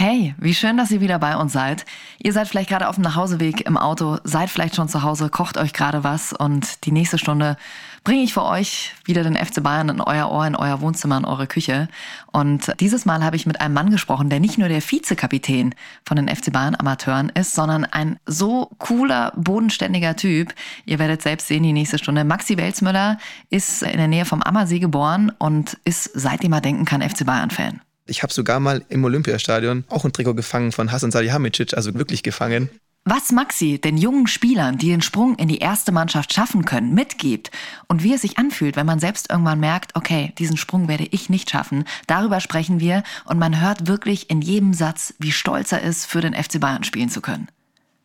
Hey, wie schön, dass ihr wieder bei uns seid. Ihr seid vielleicht gerade auf dem Nachhauseweg im Auto, seid vielleicht schon zu Hause, kocht euch gerade was und die nächste Stunde bringe ich für euch wieder den FC Bayern in euer Ohr, in euer Wohnzimmer, in eure Küche. Und dieses Mal habe ich mit einem Mann gesprochen, der nicht nur der Vizekapitän von den FC Bayern Amateuren ist, sondern ein so cooler, bodenständiger Typ. Ihr werdet selbst sehen die nächste Stunde. Maxi Welzmüller ist in der Nähe vom Ammersee geboren und ist, seitdem er denken kann, FC Bayern-Fan. Ich habe sogar mal im Olympiastadion auch ein Trikot gefangen von Hasan Salihamidzic, also wirklich gefangen. Was Maxi den jungen Spielern, die den Sprung in die erste Mannschaft schaffen können, mitgibt und wie es sich anfühlt, wenn man selbst irgendwann merkt, okay, diesen Sprung werde ich nicht schaffen, darüber sprechen wir und man hört wirklich in jedem Satz, wie stolz er ist, für den FC Bayern spielen zu können.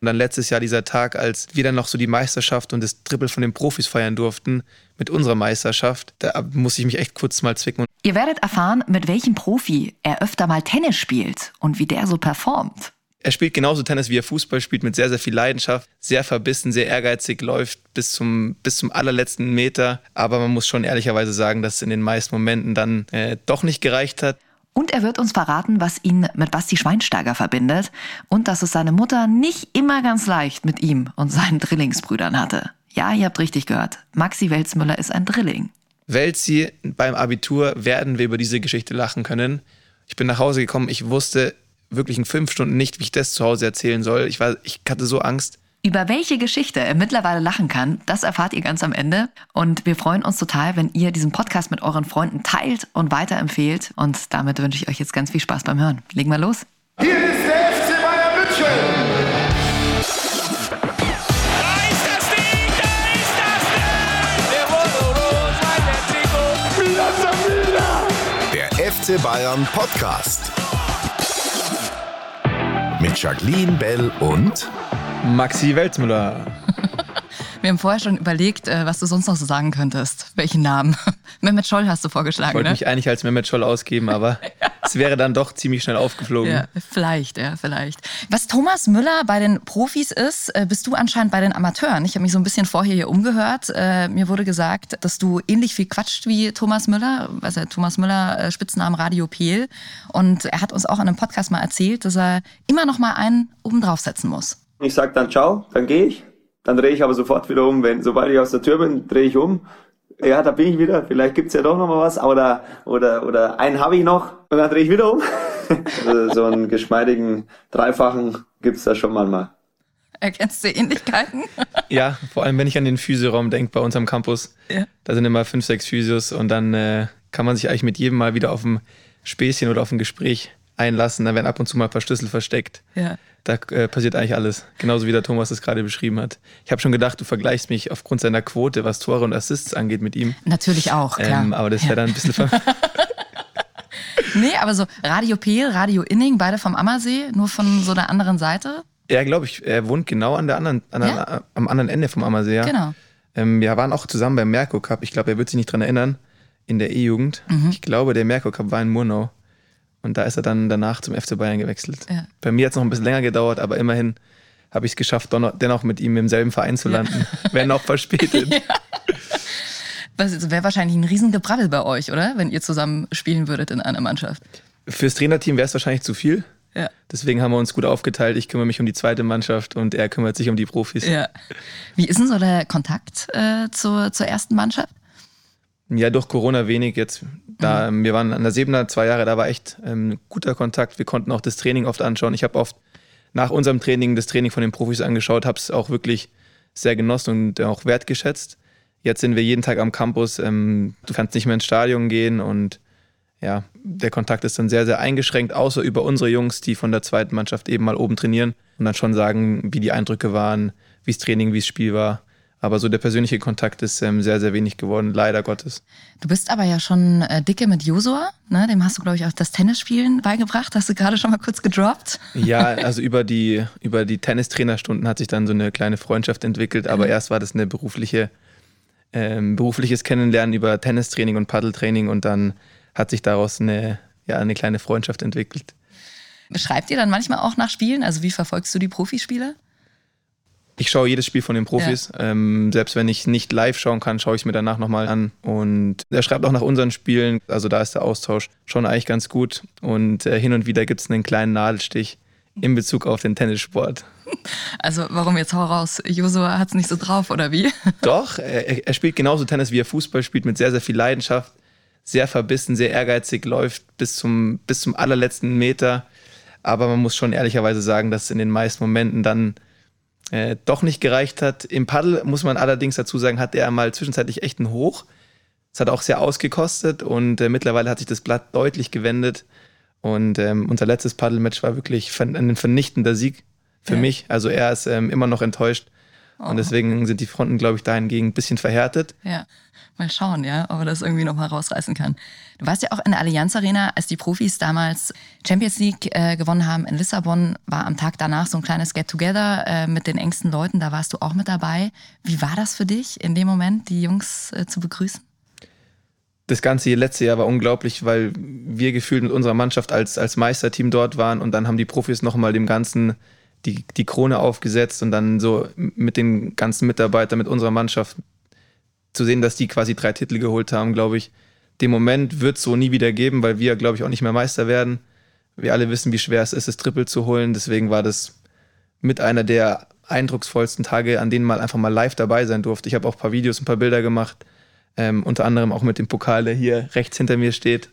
Und dann letztes Jahr dieser Tag, als wir dann noch so die Meisterschaft und das Triple von den Profis feiern durften mit unserer Meisterschaft, da musste ich mich echt kurz mal zwicken. Ihr werdet erfahren, mit welchem Profi er öfter mal Tennis spielt und wie der so performt. Er spielt genauso Tennis, wie er Fußball spielt, mit sehr, sehr viel Leidenschaft, sehr verbissen, sehr ehrgeizig, läuft bis zum allerletzten Meter. Aber man muss schon ehrlicherweise sagen, dass es in den meisten Momenten dann doch nicht gereicht hat. Und er wird uns verraten, was ihn mit Basti Schweinsteiger verbindet und dass es seine Mutter nicht immer ganz leicht mit ihm und seinen Drillingsbrüdern hatte. Ja, ihr habt richtig gehört. Maxi Welzmüller ist ein Drilling. Welzi, beim Abitur werden wir über diese Geschichte lachen können. Ich bin nach Hause gekommen, ich wusste wirklich in 5 Stunden nicht, wie ich das zu Hause erzählen soll. Ich hatte so Angst. Über welche Geschichte er mittlerweile lachen kann, das erfahrt ihr ganz am Ende. Und wir freuen uns total, wenn ihr diesen Podcast mit euren Freunden teilt und weiterempfehlt. Und damit wünsche ich euch jetzt ganz viel Spaß beim Hören. Legen wir los. Hier ist der FC Bayern München. Da ist das Ding, da ist das Ding. Der FC Bayern Podcast. Mit Jacqueline Bell und... Maxi Welzmüller. Wir haben vorher schon überlegt, was du sonst noch so sagen könntest. Welchen Namen? Mehmet Scholl hast du vorgeschlagen, ich wollte mich eigentlich als Mehmet Scholl ausgeben, aber es wäre dann doch ziemlich schnell aufgeflogen. Ja, vielleicht. Was Thomas Müller bei den Profis ist, bist du anscheinend bei den Amateuren. Ich habe mich so ein bisschen vorher hier umgehört. Mir wurde gesagt, dass du ähnlich viel quatscht wie Thomas Müller. Also Thomas Müller, Spitznamen Radio Peel. Und er hat uns auch in einem Podcast mal erzählt, dass er immer noch mal einen oben draufsetzen muss. Ich sage dann ciao, dann gehe ich, dann drehe ich aber sofort wieder um. Sobald ich aus der Tür bin, drehe ich um. Ja, da bin ich wieder, vielleicht gibt's ja doch nochmal was, oder einen habe ich noch und dann drehe ich wieder um. Also so einen geschmeidigen Dreifachen gibt's da schon manchmal. Erkennst du Ähnlichkeiten? Ja, vor allem wenn ich an den Physioraum denke bei uns am Campus. Ja. Da sind immer 5, 6 Physios und dann kann man sich eigentlich mit jedem mal wieder auf ein Späßchen oder auf ein Gespräch einlassen. Dann werden ab und zu mal ein paar Schlüssel versteckt. Ja. Da passiert eigentlich alles. Genauso wie der Thomas das gerade beschrieben hat. Ich habe schon gedacht, du vergleichst mich aufgrund seiner Quote, was Tore und Assists angeht, mit ihm. Natürlich auch, klar. Aber das wäre dann ein bisschen... Nee, aber so Radio Peel, Radio Inning, beide vom Ammersee, nur von so der anderen Seite. Ja, glaube ich. Er wohnt genau am anderen Ende vom Ammersee. Ja. Genau. Wir waren auch zusammen beim Merkur Cup. Ich glaube, er wird sich nicht dran erinnern, in der E-Jugend. Mhm. Ich glaube, der Merkur Cup war in Murnau. Und da ist er dann danach zum FC Bayern gewechselt. Ja. Bei mir hat es noch ein bisschen länger gedauert, aber immerhin habe ich es geschafft, dennoch mit ihm im selben Verein zu landen. Ja. Wenn auch verspätet. Ja. Das wäre wahrscheinlich ein Riesengebrabbel bei euch, oder? Wenn ihr zusammen spielen würdet in einer Mannschaft. Fürs Trainerteam wäre es wahrscheinlich zu viel. Ja. Deswegen haben wir uns gut aufgeteilt. Ich kümmere mich um die zweite Mannschaft und er kümmert sich um die Profis. Ja. Wie ist denn so der Kontakt zur ersten Mannschaft? Ja, durch Corona wenig jetzt. Wir waren an der Säbener 2 Jahre, da war echt guter Kontakt. Wir konnten auch das Training oft anschauen. Ich habe oft nach unserem Training das Training von den Profis angeschaut, habe es auch wirklich sehr genossen und auch wertgeschätzt. Jetzt sind wir jeden Tag am Campus. Du kannst nicht mehr ins Stadion gehen und ja, der Kontakt ist dann sehr, sehr eingeschränkt, außer über unsere Jungs, die von der zweiten Mannschaft eben mal oben trainieren und dann schon sagen, wie die Eindrücke waren, wie das Training, wie das Spiel war. Aber so der persönliche Kontakt ist sehr, sehr wenig geworden, leider Gottes. Du bist aber ja schon dicke mit Joshua, ne? Dem hast du, glaube ich, auch das Tennisspielen beigebracht. Hast du gerade schon mal kurz gedroppt? Ja, also über die Tennistrainerstunden hat sich dann so eine kleine Freundschaft entwickelt. Aber erst war das eine berufliches Kennenlernen über Tennistraining und Paddeltraining. Und dann hat sich daraus eine kleine Freundschaft entwickelt. Schreibt ihr dann manchmal auch nach Spielen? Also wie verfolgst du die Profispieler? Ich schaue jedes Spiel von den Profis. Ja. Selbst wenn ich nicht live schauen kann, schaue ich es mir danach nochmal an. Und er schreibt auch nach unseren Spielen. Also da ist der Austausch schon eigentlich ganz gut. Und hin und wieder gibt es einen kleinen Nadelstich in Bezug auf den Tennissport. Also warum jetzt hau raus? Joshua hat es nicht so drauf, oder wie? Doch, er spielt genauso Tennis, wie er Fußball spielt, mit sehr, sehr viel Leidenschaft. Sehr verbissen, sehr ehrgeizig, läuft bis zum allerletzten Meter. Aber man muss schon ehrlicherweise sagen, dass es in den meisten Momenten dann doch nicht gereicht hat. Im Paddel, muss man allerdings dazu sagen, hatte er mal zwischenzeitlich echt einen Hoch. Es hat auch sehr ausgekostet und mittlerweile hat sich das Blatt deutlich gewendet. Und unser letztes Paddelmatch war wirklich ein vernichtender Sieg für mich. Also er ist immer noch enttäuscht. Oh. Und deswegen sind die Fronten, glaube ich, dahingegen ein bisschen verhärtet. Ja, mal schauen, ja, ob er das irgendwie nochmal rausreißen kann. Du warst ja auch in der Allianz Arena, als die Profis damals Champions League gewonnen haben in Lissabon, war am Tag danach so ein kleines Get-Together mit den engsten Leuten, da warst du auch mit dabei. Wie war das für dich in dem Moment, die Jungs zu begrüßen? Das ganze letzte Jahr war unglaublich, weil wir gefühlt mit unserer Mannschaft als Meisterteam dort waren und dann haben die Profis nochmal dem Ganzen die Krone aufgesetzt und dann so mit den ganzen Mitarbeitern, mit unserer Mannschaft zu sehen, dass die quasi 3 Titel geholt haben, glaube ich. Den Moment wird es so nie wieder geben, weil wir, glaube ich, auch nicht mehr Meister werden. Wir alle wissen, wie schwer es ist, das Triple zu holen. Deswegen war das mit einer der eindrucksvollsten Tage, an denen man einfach mal live dabei sein durfte. Ich habe auch ein paar Videos, ein paar Bilder gemacht, unter anderem auch mit dem Pokal, der hier rechts hinter mir steht,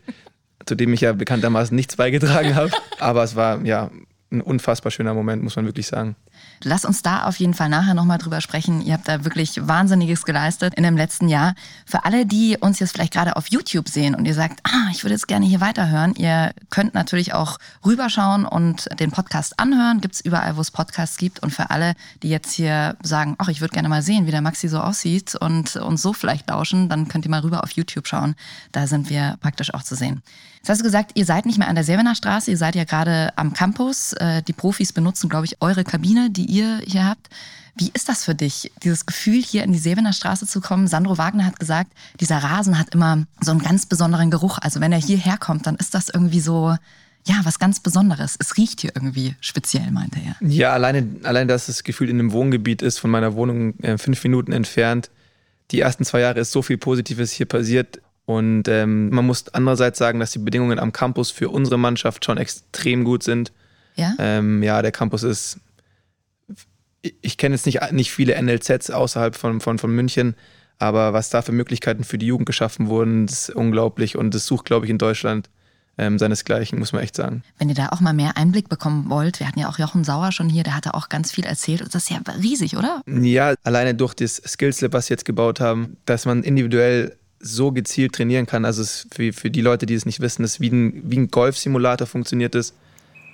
zu dem ich ja bekanntermaßen nichts beigetragen habe. Aber es war, ja, ein unfassbar schöner Moment, muss man wirklich sagen. Lass uns da auf jeden Fall nachher nochmal drüber sprechen. Ihr habt da wirklich Wahnsinniges geleistet in dem letzten Jahr. Für alle, die uns jetzt vielleicht gerade auf YouTube sehen und ihr sagt, ich würde jetzt gerne hier weiterhören, ihr könnt natürlich auch rüberschauen und den Podcast anhören. Gibt es überall, wo es Podcasts gibt. Und für alle, die jetzt hier sagen, ich würde gerne mal sehen, wie der Maxi so aussieht und uns so vielleicht lauschen, dann könnt ihr mal rüber auf YouTube schauen. Da sind wir praktisch auch zu sehen. Jetzt hast du gesagt, ihr seid nicht mehr an der Säbener Straße, ihr seid ja gerade am Campus. Die Profis benutzen, glaube ich, eure Kabine, die ihr hier habt. Wie ist das für dich, dieses Gefühl, hier in die Säbener Straße zu kommen? Sandro Wagner hat gesagt, dieser Rasen hat immer so einen ganz besonderen Geruch. Also wenn er hierher kommt, dann ist das irgendwie so, ja, was ganz Besonderes. Es riecht hier irgendwie speziell, meinte er. Ja, allein, dass das Gefühl in einem Wohngebiet ist, von meiner Wohnung 5 Minuten entfernt. Die ersten 2 Jahre ist so viel Positives hier passiert. Und man muss andererseits sagen, dass die Bedingungen am Campus für unsere Mannschaft schon extrem gut sind. Ja? Der Campus ist, ich kenne jetzt nicht viele NLZs außerhalb von München, aber was da für Möglichkeiten für die Jugend geschaffen wurden, ist unglaublich und das sucht, glaube ich, in Deutschland seinesgleichen, muss man echt sagen. Wenn ihr da auch mal mehr Einblick bekommen wollt, wir hatten ja auch Jochen Sauer schon hier, der hatte auch ganz viel erzählt. Das ist ja riesig, oder? Ja, alleine durch das Skillslab, was sie jetzt gebaut haben, dass man individuell so gezielt trainieren kann. Also es für die Leute, die es nicht wissen, ist wie ein Golfsimulator funktioniert es.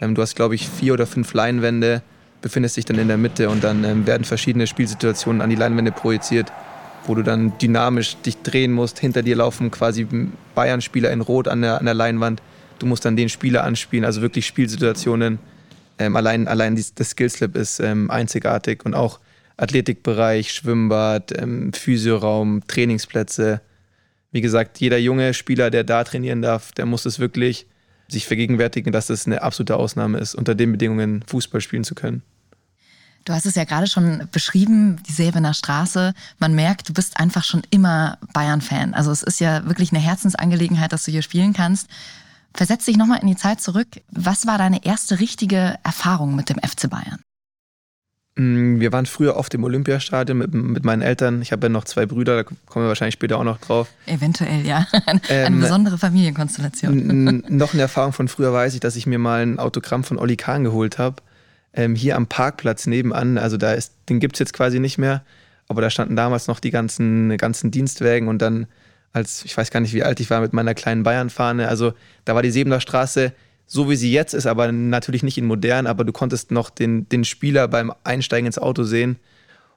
Du hast, glaube ich, 4 oder 5 Leinwände, befindest dich dann in der Mitte und dann werden verschiedene Spielsituationen an die Leinwände projiziert, wo du dann dynamisch dich drehen musst. Hinter dir laufen quasi Bayern-Spieler in Rot an der Leinwand. Du musst dann den Spieler anspielen, also wirklich Spielsituationen. Allein das Skillslab ist einzigartig und auch Athletikbereich, Schwimmbad, Physioraum, Trainingsplätze. Wie gesagt, jeder junge Spieler, der da trainieren darf, der muss es wirklich sich vergegenwärtigen, dass das eine absolute Ausnahme ist, unter den Bedingungen Fußball spielen zu können. Du hast es ja gerade schon beschrieben, die Säbener Straße. Man merkt, du bist einfach schon immer Bayern-Fan. Also es ist ja wirklich eine Herzensangelegenheit, dass du hier spielen kannst. Versetz dich nochmal in die Zeit zurück. Was war deine erste richtige Erfahrung mit dem FC Bayern? Wir waren früher oft im Olympiastadion mit meinen Eltern. Ich habe ja noch 2 Brüder, da kommen wir wahrscheinlich später auch noch drauf. Eventuell, ja. Eine besondere Familienkonstellation. Noch eine Erfahrung von früher weiß ich, dass ich mir mal ein Autogramm von Oli Kahn geholt habe. Hier am Parkplatz nebenan, also den gibt es jetzt quasi nicht mehr, aber da standen damals noch die ganzen Dienstwägen und dann, als ich weiß gar nicht, wie alt ich war, mit meiner kleinen Bayern-Fahne. Also da war die Säbener Straße so wie sie jetzt ist, aber natürlich nicht in modern, aber du konntest noch den Spieler beim Einsteigen ins Auto sehen.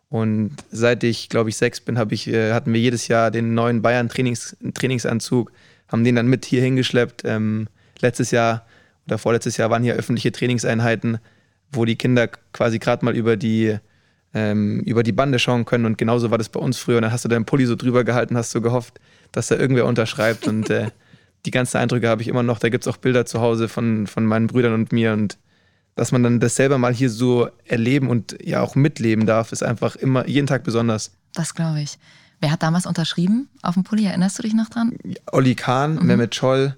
Und seit ich, glaube ich, 6 bin, hatten wir jedes Jahr den neuen Bayern-Trainingsanzug, haben den dann mit hier hingeschleppt. Letztes Jahr oder vorletztes Jahr waren hier öffentliche Trainingseinheiten, wo die Kinder quasi gerade mal über die Bande schauen können. Und genauso war das bei uns früher. Und dann hast du deinen Pulli so drüber gehalten, hast so gehofft, dass da irgendwer unterschreibt und die ganzen Eindrücke habe ich immer noch. Da gibt es auch Bilder zu Hause von meinen Brüdern und mir. Und dass man dann das selber mal hier so erleben und ja auch mitleben darf, ist einfach immer jeden Tag besonders. Das glaube ich. Wer hat damals unterschrieben auf dem Pulli? Erinnerst du dich noch dran? Oli Kahn, Mehmet Scholl.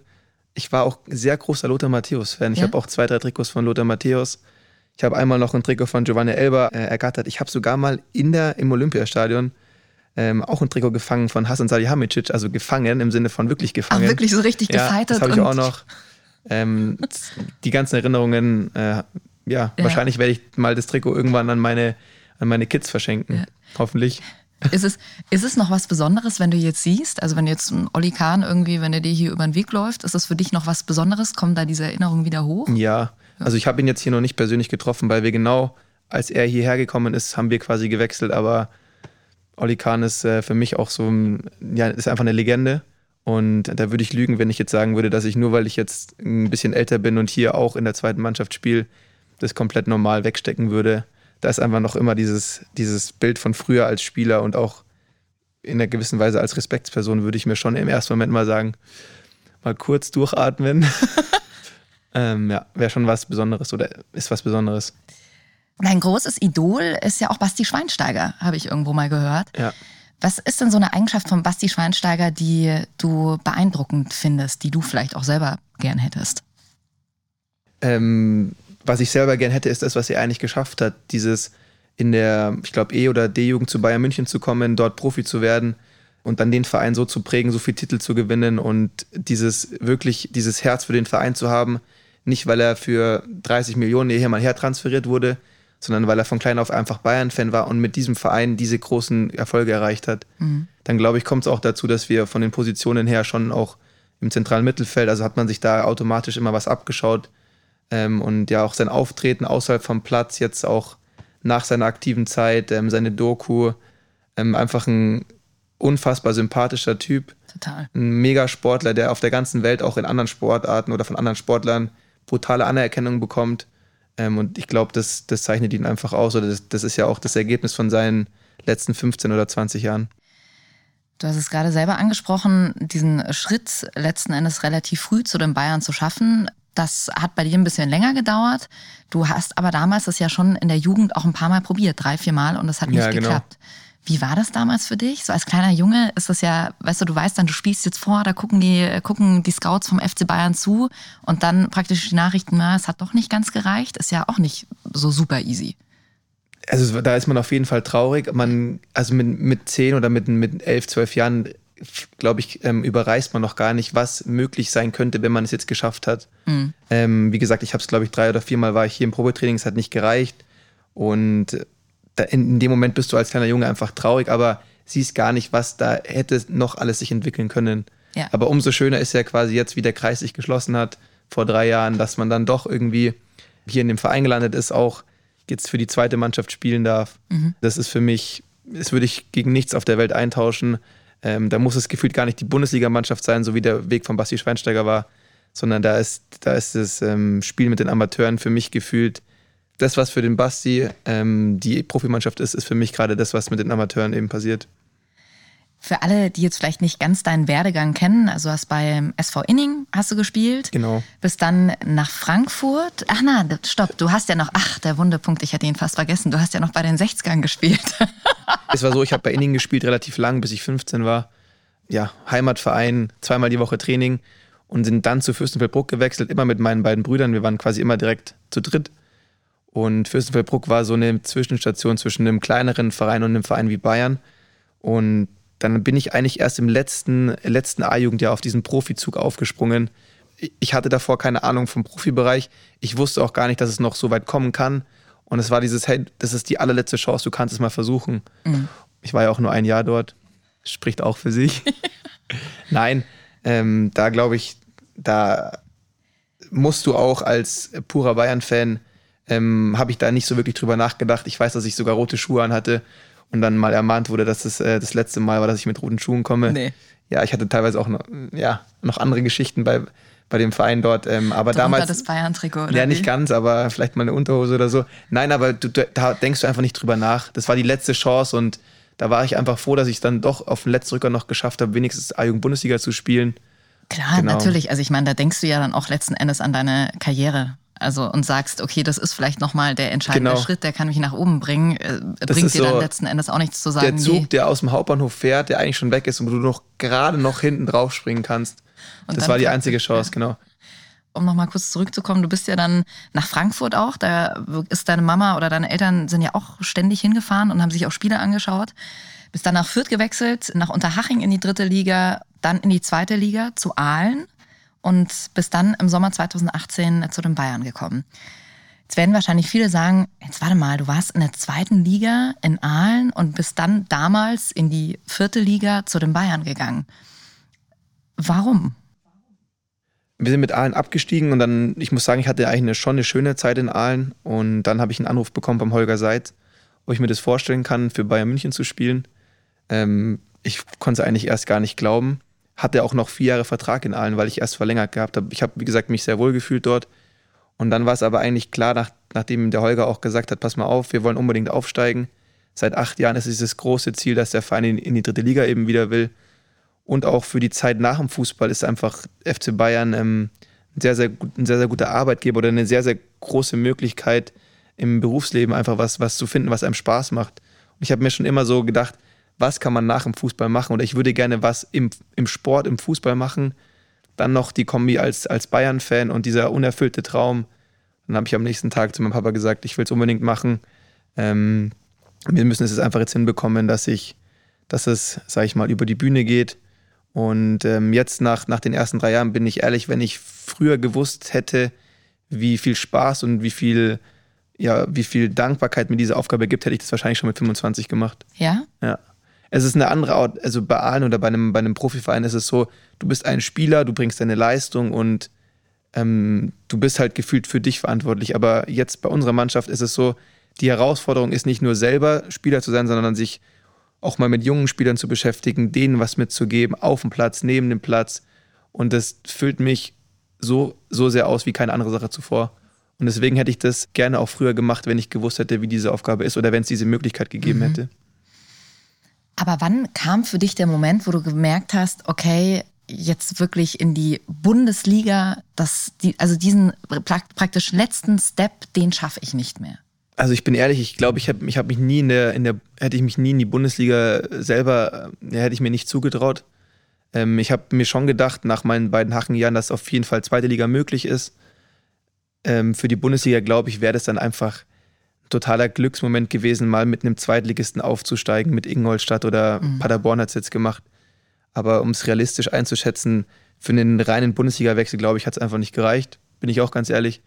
Ich war auch sehr großer Lothar Matthäus-Fan. Ja? Ich habe auch 2, 3 Trikots von Lothar Matthäus. Ich habe einmal noch ein Trikot von Giovanni Elber ergattert. Ich habe sogar mal im Olympiastadion auch ein Trikot gefangen von Hasan Salihamidzic, also gefangen im Sinne von wirklich gefangen. Ach, wirklich so richtig gefightet? Ja, das habe ich auch noch. Die ganzen Erinnerungen, wahrscheinlich werde ich mal das Trikot irgendwann an meine Kids verschenken, hoffentlich. Ist es noch was Besonderes, wenn du jetzt siehst, also wenn jetzt ein Oli Kahn irgendwie, wenn er dir hier über den Weg läuft, ist das für dich noch was Besonderes? Kommen da diese Erinnerungen wieder hoch? Ja, also ich habe ihn jetzt hier noch nicht persönlich getroffen, weil wir genau, als er hierher gekommen ist, haben wir quasi gewechselt, aber Oli Kahn ist für mich auch so, ist einfach eine Legende. Und da würde ich lügen, wenn ich jetzt sagen würde, dass ich nur, weil ich jetzt ein bisschen älter bin und hier auch in der zweiten Mannschaft spiele, das komplett normal wegstecken würde. Da ist einfach noch immer dieses Bild von früher als Spieler und auch in einer gewissen Weise als Respektsperson, würde ich mir schon im ersten Moment mal sagen, mal kurz durchatmen. Wäre schon was Besonderes oder ist was Besonderes. Dein großes Idol ist ja auch Basti Schweinsteiger, habe ich irgendwo mal gehört. Ja. Was ist denn so eine Eigenschaft von Basti Schweinsteiger, die du beeindruckend findest, die du vielleicht auch selber gern hättest? Was ich selber gern hätte, ist das, was er eigentlich geschafft hat, dieses in der, ich glaube, E- oder D-Jugend zu Bayern München zu kommen, dort Profi zu werden und dann den Verein so zu prägen, so viele Titel zu gewinnen und dieses Herz für den Verein zu haben, nicht weil er für 30 Millionen hier mal her transferiert wurde, sondern weil er von klein auf einfach Bayern-Fan war und mit diesem Verein diese großen Erfolge erreicht hat. Mhm. Dann, glaube ich, kommt es auch dazu, dass wir von den Positionen her schon auch im zentralen Mittelfeld, also hat man sich da automatisch immer was abgeschaut, und ja auch sein Auftreten außerhalb vom Platz, jetzt auch nach seiner aktiven Zeit, seine Doku, einfach ein unfassbar sympathischer Typ. Total. Ein Megasportler, der auf der ganzen Welt auch in anderen Sportarten oder von anderen Sportlern brutale Anerkennung bekommt. Und ich glaube, das zeichnet ihn einfach aus. Oder das ist ja auch das Ergebnis von seinen letzten 15 oder 20 Jahren. Du hast es gerade selber angesprochen, diesen Schritt letzten Endes relativ früh zu den Bayern zu schaffen. Das hat bei dir ein bisschen länger gedauert. Du hast aber damals das ja schon in der Jugend auch ein paar Mal probiert, 3, 4 Mal, und das hat nicht geklappt. Wie war das damals für dich? So als kleiner Junge ist das ja, weißt du, du weißt dann, du spielst jetzt vor, da gucken die Scouts vom FC Bayern zu und dann praktisch die Nachrichten, na, es hat doch nicht ganz gereicht, ist ja auch nicht so super easy. Also da ist man auf jeden Fall traurig. Also mit 10 oder mit 11, 12 Jahren, glaube ich, überreißt man noch gar nicht, was möglich sein könnte, wenn man es jetzt geschafft hat. Mhm. Wie gesagt, ich habe es, glaube ich, 3 oder 4 Mal war ich hier im Probetraining, es hat nicht gereicht und in dem Moment bist du als kleiner Junge einfach traurig, aber siehst gar nicht, was da hätte noch alles sich entwickeln können. Ja. Aber umso schöner ist ja quasi jetzt, wie der Kreis sich geschlossen hat vor 3 Jahren, dass man dann doch irgendwie hier in dem Verein gelandet ist, auch jetzt für die zweite Mannschaft spielen darf. Mhm. Das ist für mich, das würde ich gegen nichts auf der Welt eintauschen. Da muss es gefühlt gar nicht die Bundesliga-Mannschaft sein, so wie der Weg von Basti Schweinsteiger war, sondern da ist das Spiel mit den Amateuren für mich gefühlt. Das, was für den Basti die Profimannschaft ist, ist für mich gerade das, was mit den Amateuren eben passiert. Für alle, die jetzt vielleicht nicht ganz deinen Werdegang kennen, also hast beim SV Inning gespielt. Genau. Bist dann nach Frankfurt. Ach na, stopp, du hast ja noch, der wunde Punkt, ich hätte ihn fast vergessen, du hast ja noch bei den 60ern gespielt. Es war so, ich habe bei Inning gespielt relativ lang, bis ich 15 war. Ja, Heimatverein, 2-mal die Woche Training und sind dann zu Fürstenfeldbruck gewechselt, immer mit meinen beiden Brüdern. Wir waren quasi immer direkt zu dritt. Und Fürstenfeldbruck war so eine Zwischenstation zwischen einem kleineren Verein und einem Verein wie Bayern. Und dann bin ich eigentlich erst im letzten A-Jugendjahr auf diesen Profizug aufgesprungen. Ich hatte davor keine Ahnung vom Profibereich. Ich wusste auch gar nicht, dass es noch so weit kommen kann. Und es war dieses, hey, das ist die allerletzte Chance, du kannst es mal versuchen. Mhm. Ich war ja auch nur 1 Jahr dort. Spricht auch für sich. Nein, da glaube ich, da musst du auch als purer Bayern-Fan habe ich da nicht so wirklich drüber nachgedacht. Ich weiß, dass ich sogar rote Schuhe anhatte und dann mal ermahnt wurde, dass es das letzte Mal war, dass ich mit roten Schuhen komme. Nee. Ja, ich hatte teilweise auch noch andere Geschichten bei dem Verein dort. Aber damals war das Bayern-Trikot, oder? Ja, nicht ganz, aber vielleicht mal eine Unterhose oder so. Nein, aber da denkst du einfach nicht drüber nach. Das war die letzte Chance und da war ich einfach froh, dass ich es dann doch auf den letzten Rücker noch geschafft habe, wenigstens A-Jugend-Bundesliga zu spielen. Klar, genau. Natürlich. Also ich meine, da denkst du ja dann auch letzten Endes an deine Karriere. Also und sagst, okay, das ist vielleicht nochmal der entscheidende Schritt, der kann mich nach oben bringen. Bringt dir dann letzten Endes auch nichts zu sagen. Der Zug, der aus dem Hauptbahnhof fährt, der eigentlich schon weg ist und du noch gerade noch hinten drauf springen kannst. Und das war die einzige Chance, genau. Um nochmal kurz zurückzukommen, du bist ja dann nach Frankfurt auch, da ist deine Mama oder deine Eltern sind ja auch ständig hingefahren und haben sich auch Spiele angeschaut. Bist dann nach Fürth gewechselt, nach Unterhaching in die 3. Liga, dann in die 2. Liga zu Aalen. Und bist dann im Sommer 2018 zu den Bayern gekommen. Jetzt werden wahrscheinlich viele sagen, jetzt warte mal, du warst in der 2. Liga in Aalen und bist dann damals in die 4. Liga zu den Bayern gegangen. Warum? Wir sind mit Aalen abgestiegen und dann, ich muss sagen, ich hatte eigentlich schon eine schöne Zeit in Aalen. Und dann habe ich einen Anruf bekommen beim Holger Seid, ob ich mir das vorstellen kann, für Bayern München zu spielen. Ich konnte es eigentlich erst gar nicht glauben. Hatte auch noch 4 Jahre Vertrag in Aalen, weil ich erst verlängert gehabt habe. Ich habe, wie gesagt, mich sehr wohl gefühlt dort. Und dann war es aber eigentlich klar, nachdem der Holger auch gesagt hat, pass mal auf, wir wollen unbedingt aufsteigen. Seit 8 Jahren ist es dieses große Ziel, dass der Verein in die 3. Liga eben wieder will. Und auch für die Zeit nach dem Fußball ist einfach FC Bayern ein sehr, sehr guter Arbeitgeber oder eine sehr, sehr große Möglichkeit, im Berufsleben einfach was zu finden, was einem Spaß macht. Und ich habe mir schon immer so gedacht, was kann man nach dem Fußball machen? Oder ich würde gerne was im Sport, im Fußball machen. Dann noch die Kombi als Bayern-Fan und dieser unerfüllte Traum. Dann habe ich am nächsten Tag zu meinem Papa gesagt, ich will es unbedingt machen. Wir müssen es jetzt einfach jetzt hinbekommen, dass es, sage ich mal, über die Bühne geht. Und jetzt nach den ersten 3 Jahren bin ich ehrlich, wenn ich früher gewusst hätte, wie viel Spaß und wie viel Dankbarkeit mir diese Aufgabe gibt, hätte ich das wahrscheinlich schon mit 25 gemacht. Ja? Ja. Es ist eine andere Art, also bei Aalen oder bei einem Profiverein ist es so, du bist ein Spieler, du bringst deine Leistung und du bist halt gefühlt für dich verantwortlich. Aber jetzt bei unserer Mannschaft ist es so, die Herausforderung ist nicht nur selber Spieler zu sein, sondern sich auch mal mit jungen Spielern zu beschäftigen, denen was mitzugeben, auf dem Platz, neben dem Platz. Und das füllt mich so sehr aus wie keine andere Sache zuvor. Und deswegen hätte ich das gerne auch früher gemacht, wenn ich gewusst hätte, wie diese Aufgabe ist oder wenn es diese Möglichkeit gegeben hätte. Aber wann kam für dich der Moment, wo du gemerkt hast, okay, jetzt wirklich in die Bundesliga, diesen praktisch letzten Step, den schaffe ich nicht mehr? Also ich bin ehrlich, ich glaube, hätte ich mich nie in die Bundesliga selber, hätte ich mir nicht zugetraut. Ich habe mir schon gedacht, nach meinen beiden Hachenjahren, dass auf jeden Fall 2. Liga möglich ist. Für die Bundesliga, glaube ich, wäre das dann einfach totaler Glücksmoment gewesen, mal mit einem Zweitligisten aufzusteigen, mit Ingolstadt oder Paderborn hat es jetzt gemacht. Aber um es realistisch einzuschätzen, für einen reinen Bundesliga-Wechsel, glaube ich, hat es einfach nicht gereicht, bin ich auch ganz ehrlich.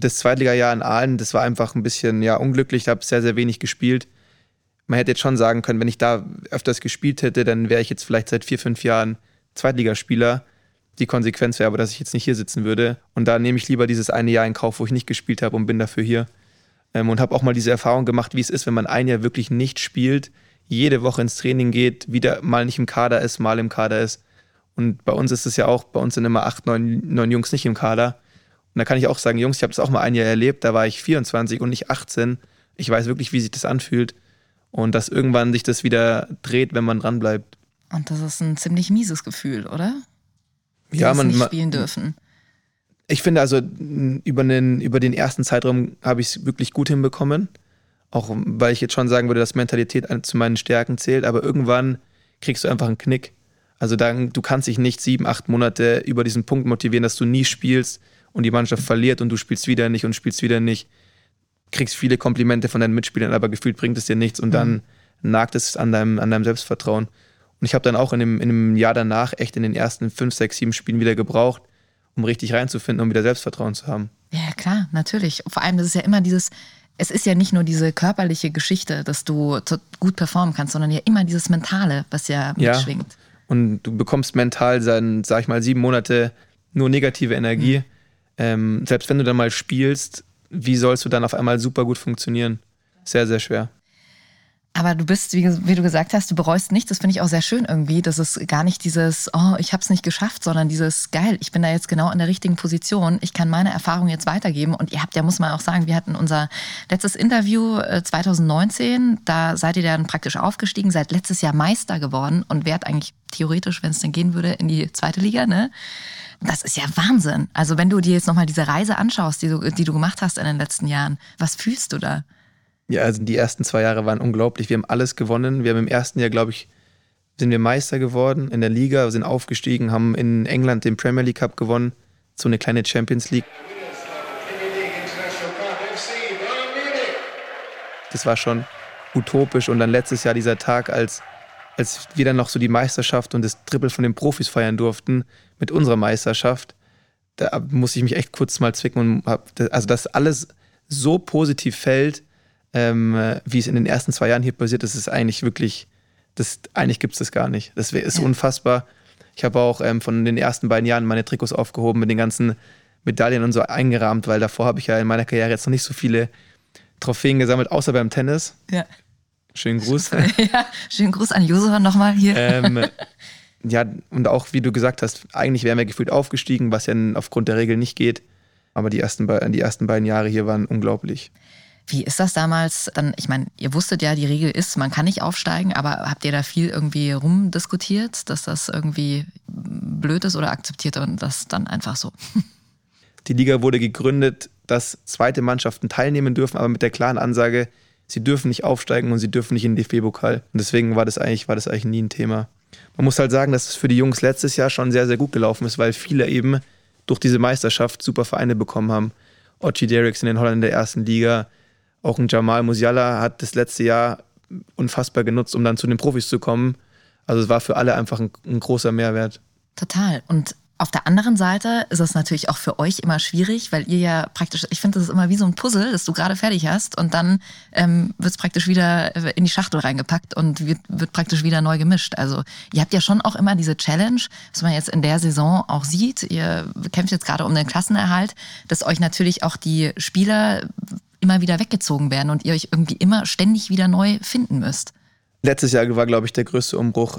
Das Zweitliga-Jahr in Aalen, das war einfach ein bisschen unglücklich, da habe ich sehr, sehr wenig gespielt. Man hätte jetzt schon sagen können, wenn ich da öfters gespielt hätte, dann wäre ich jetzt vielleicht seit 4-5 Jahren Zweitligaspieler. Die Konsequenz wäre aber, dass ich jetzt nicht hier sitzen würde. Und da nehme ich lieber dieses eine Jahr in Kauf, wo ich nicht gespielt habe und bin dafür hier. Und habe auch mal diese Erfahrung gemacht, wie es ist, wenn man ein Jahr wirklich nicht spielt, jede Woche ins Training geht, wieder mal nicht im Kader ist, mal im Kader ist. Und bei uns ist es ja auch, bei uns sind immer 8, 9 Jungs nicht im Kader. Und da kann ich auch sagen, Jungs, ich habe das auch mal ein Jahr erlebt, da war ich 24 und nicht 18. Ich weiß wirklich, wie sich das anfühlt. Und dass irgendwann sich das wieder dreht, wenn man dranbleibt. Und das ist ein ziemlich mieses Gefühl, oder? Ja, nicht spielen dürfen. Ich finde also, über den ersten Zeitraum habe ich es wirklich gut hinbekommen. Auch weil ich jetzt schon sagen würde, dass Mentalität zu meinen Stärken zählt. Aber irgendwann kriegst du einfach einen Knick. Also du kannst dich nicht 7, 8 Monate über diesen Punkt motivieren, dass du nie spielst und die Mannschaft verliert und du spielst wieder nicht und spielst wieder nicht. Kriegst viele Komplimente von deinen Mitspielern, aber gefühlt bringt es dir nichts. Und dann nagt es an deinem Selbstvertrauen. Und ich habe dann auch in dem Jahr danach echt in den ersten 5, 6, 7 Spielen wieder gebraucht, um richtig reinzufinden, um wieder Selbstvertrauen zu haben. Ja, klar, natürlich. Vor allem, das ist ja immer es ist ja nicht nur diese körperliche Geschichte, dass du gut performen kannst, sondern ja immer dieses Mentale, was ja mitschwingt. Ja. Und du bekommst mental dann, sag ich mal, 7 Monate nur negative Energie. Selbst wenn du dann mal spielst, wie sollst du dann auf einmal super gut funktionieren? Sehr, sehr schwer. Aber du bist, wie du gesagt hast, du bereust nicht. Das finde ich auch sehr schön irgendwie. Das ist gar nicht dieses, oh, ich habe es nicht geschafft, sondern dieses, geil, ich bin da jetzt genau in der richtigen Position. Ich kann meine Erfahrung jetzt weitergeben. Und ihr habt ja, muss man auch sagen, wir hatten unser letztes Interview 2019. Da seid ihr dann praktisch aufgestiegen, seid letztes Jahr Meister geworden und wärt eigentlich theoretisch, wenn es denn gehen würde, in die zweite Liga, ne? Das ist ja Wahnsinn. Also wenn du dir jetzt nochmal diese Reise anschaust, die du gemacht hast in den letzten Jahren, was fühlst du da? Ja, also die ersten 2 Jahre waren unglaublich. Wir haben alles gewonnen. Wir haben im ersten Jahr, glaube ich, sind wir Meister geworden in der Liga, sind aufgestiegen, haben in England den Premier League Cup gewonnen, so eine kleine Champions League. Das war schon utopisch. Und dann letztes Jahr dieser Tag, als wir dann noch so die Meisterschaft und das Triple von den Profis feiern durften mit unserer Meisterschaft, da musste ich mich echt kurz mal zwicken. Also dass alles so positiv fällt, wie es in den ersten 2 Jahren hier passiert, das ist eigentlich wirklich, eigentlich gibt es das gar nicht. Das ist unfassbar. Ich habe auch von den ersten 2 Jahren meine Trikots aufgehoben, mit den ganzen Medaillen und so eingerahmt, weil davor habe ich ja in meiner Karriere jetzt noch nicht so viele Trophäen gesammelt, außer beim Tennis. Ja. Schönen Gruß. Ja, schönen Gruß an Josef nochmal hier. Ja, und auch wie du gesagt hast, eigentlich wären wir gefühlt aufgestiegen, was ja aufgrund der Regeln nicht geht. Aber die ersten 2 Jahre hier waren unglaublich. Wie ist das damals? Dann, ich meine, ihr wusstet ja, die Regel ist, man kann nicht aufsteigen, aber habt ihr da viel irgendwie rumdiskutiert, dass das irgendwie blöd ist, oder akzeptiert ihr das dann einfach so? Die Liga wurde gegründet, dass zweite Mannschaften teilnehmen dürfen, aber mit der klaren Ansage, sie dürfen nicht aufsteigen und sie dürfen nicht in den DFB-Pokal. Und deswegen war das eigentlich nie ein Thema. Man muss halt sagen, dass es für die Jungs letztes Jahr schon sehr, sehr gut gelaufen ist, weil viele eben durch diese Meisterschaft super Vereine bekommen haben. Oche Dedryck in den Holland in der ersten Liga, auch ein Jamal Musiala hat das letzte Jahr unfassbar genutzt, um dann zu den Profis zu kommen. Also es war für alle einfach ein großer Mehrwert. Total. Und auf der anderen Seite ist es natürlich auch für euch immer schwierig, weil ihr ja praktisch, ich finde, das ist immer wie so ein Puzzle, das du gerade fertig hast und dann wird es praktisch wieder in die Schachtel reingepackt und wird praktisch wieder neu gemischt. Also ihr habt ja schon auch immer diese Challenge, was man jetzt in der Saison auch sieht. Ihr kämpft jetzt gerade um den Klassenerhalt, dass euch natürlich auch die Spieler immer wieder weggezogen werden und ihr euch irgendwie immer ständig wieder neu finden müsst. Letztes Jahr war, glaube ich, der größte Umbruch.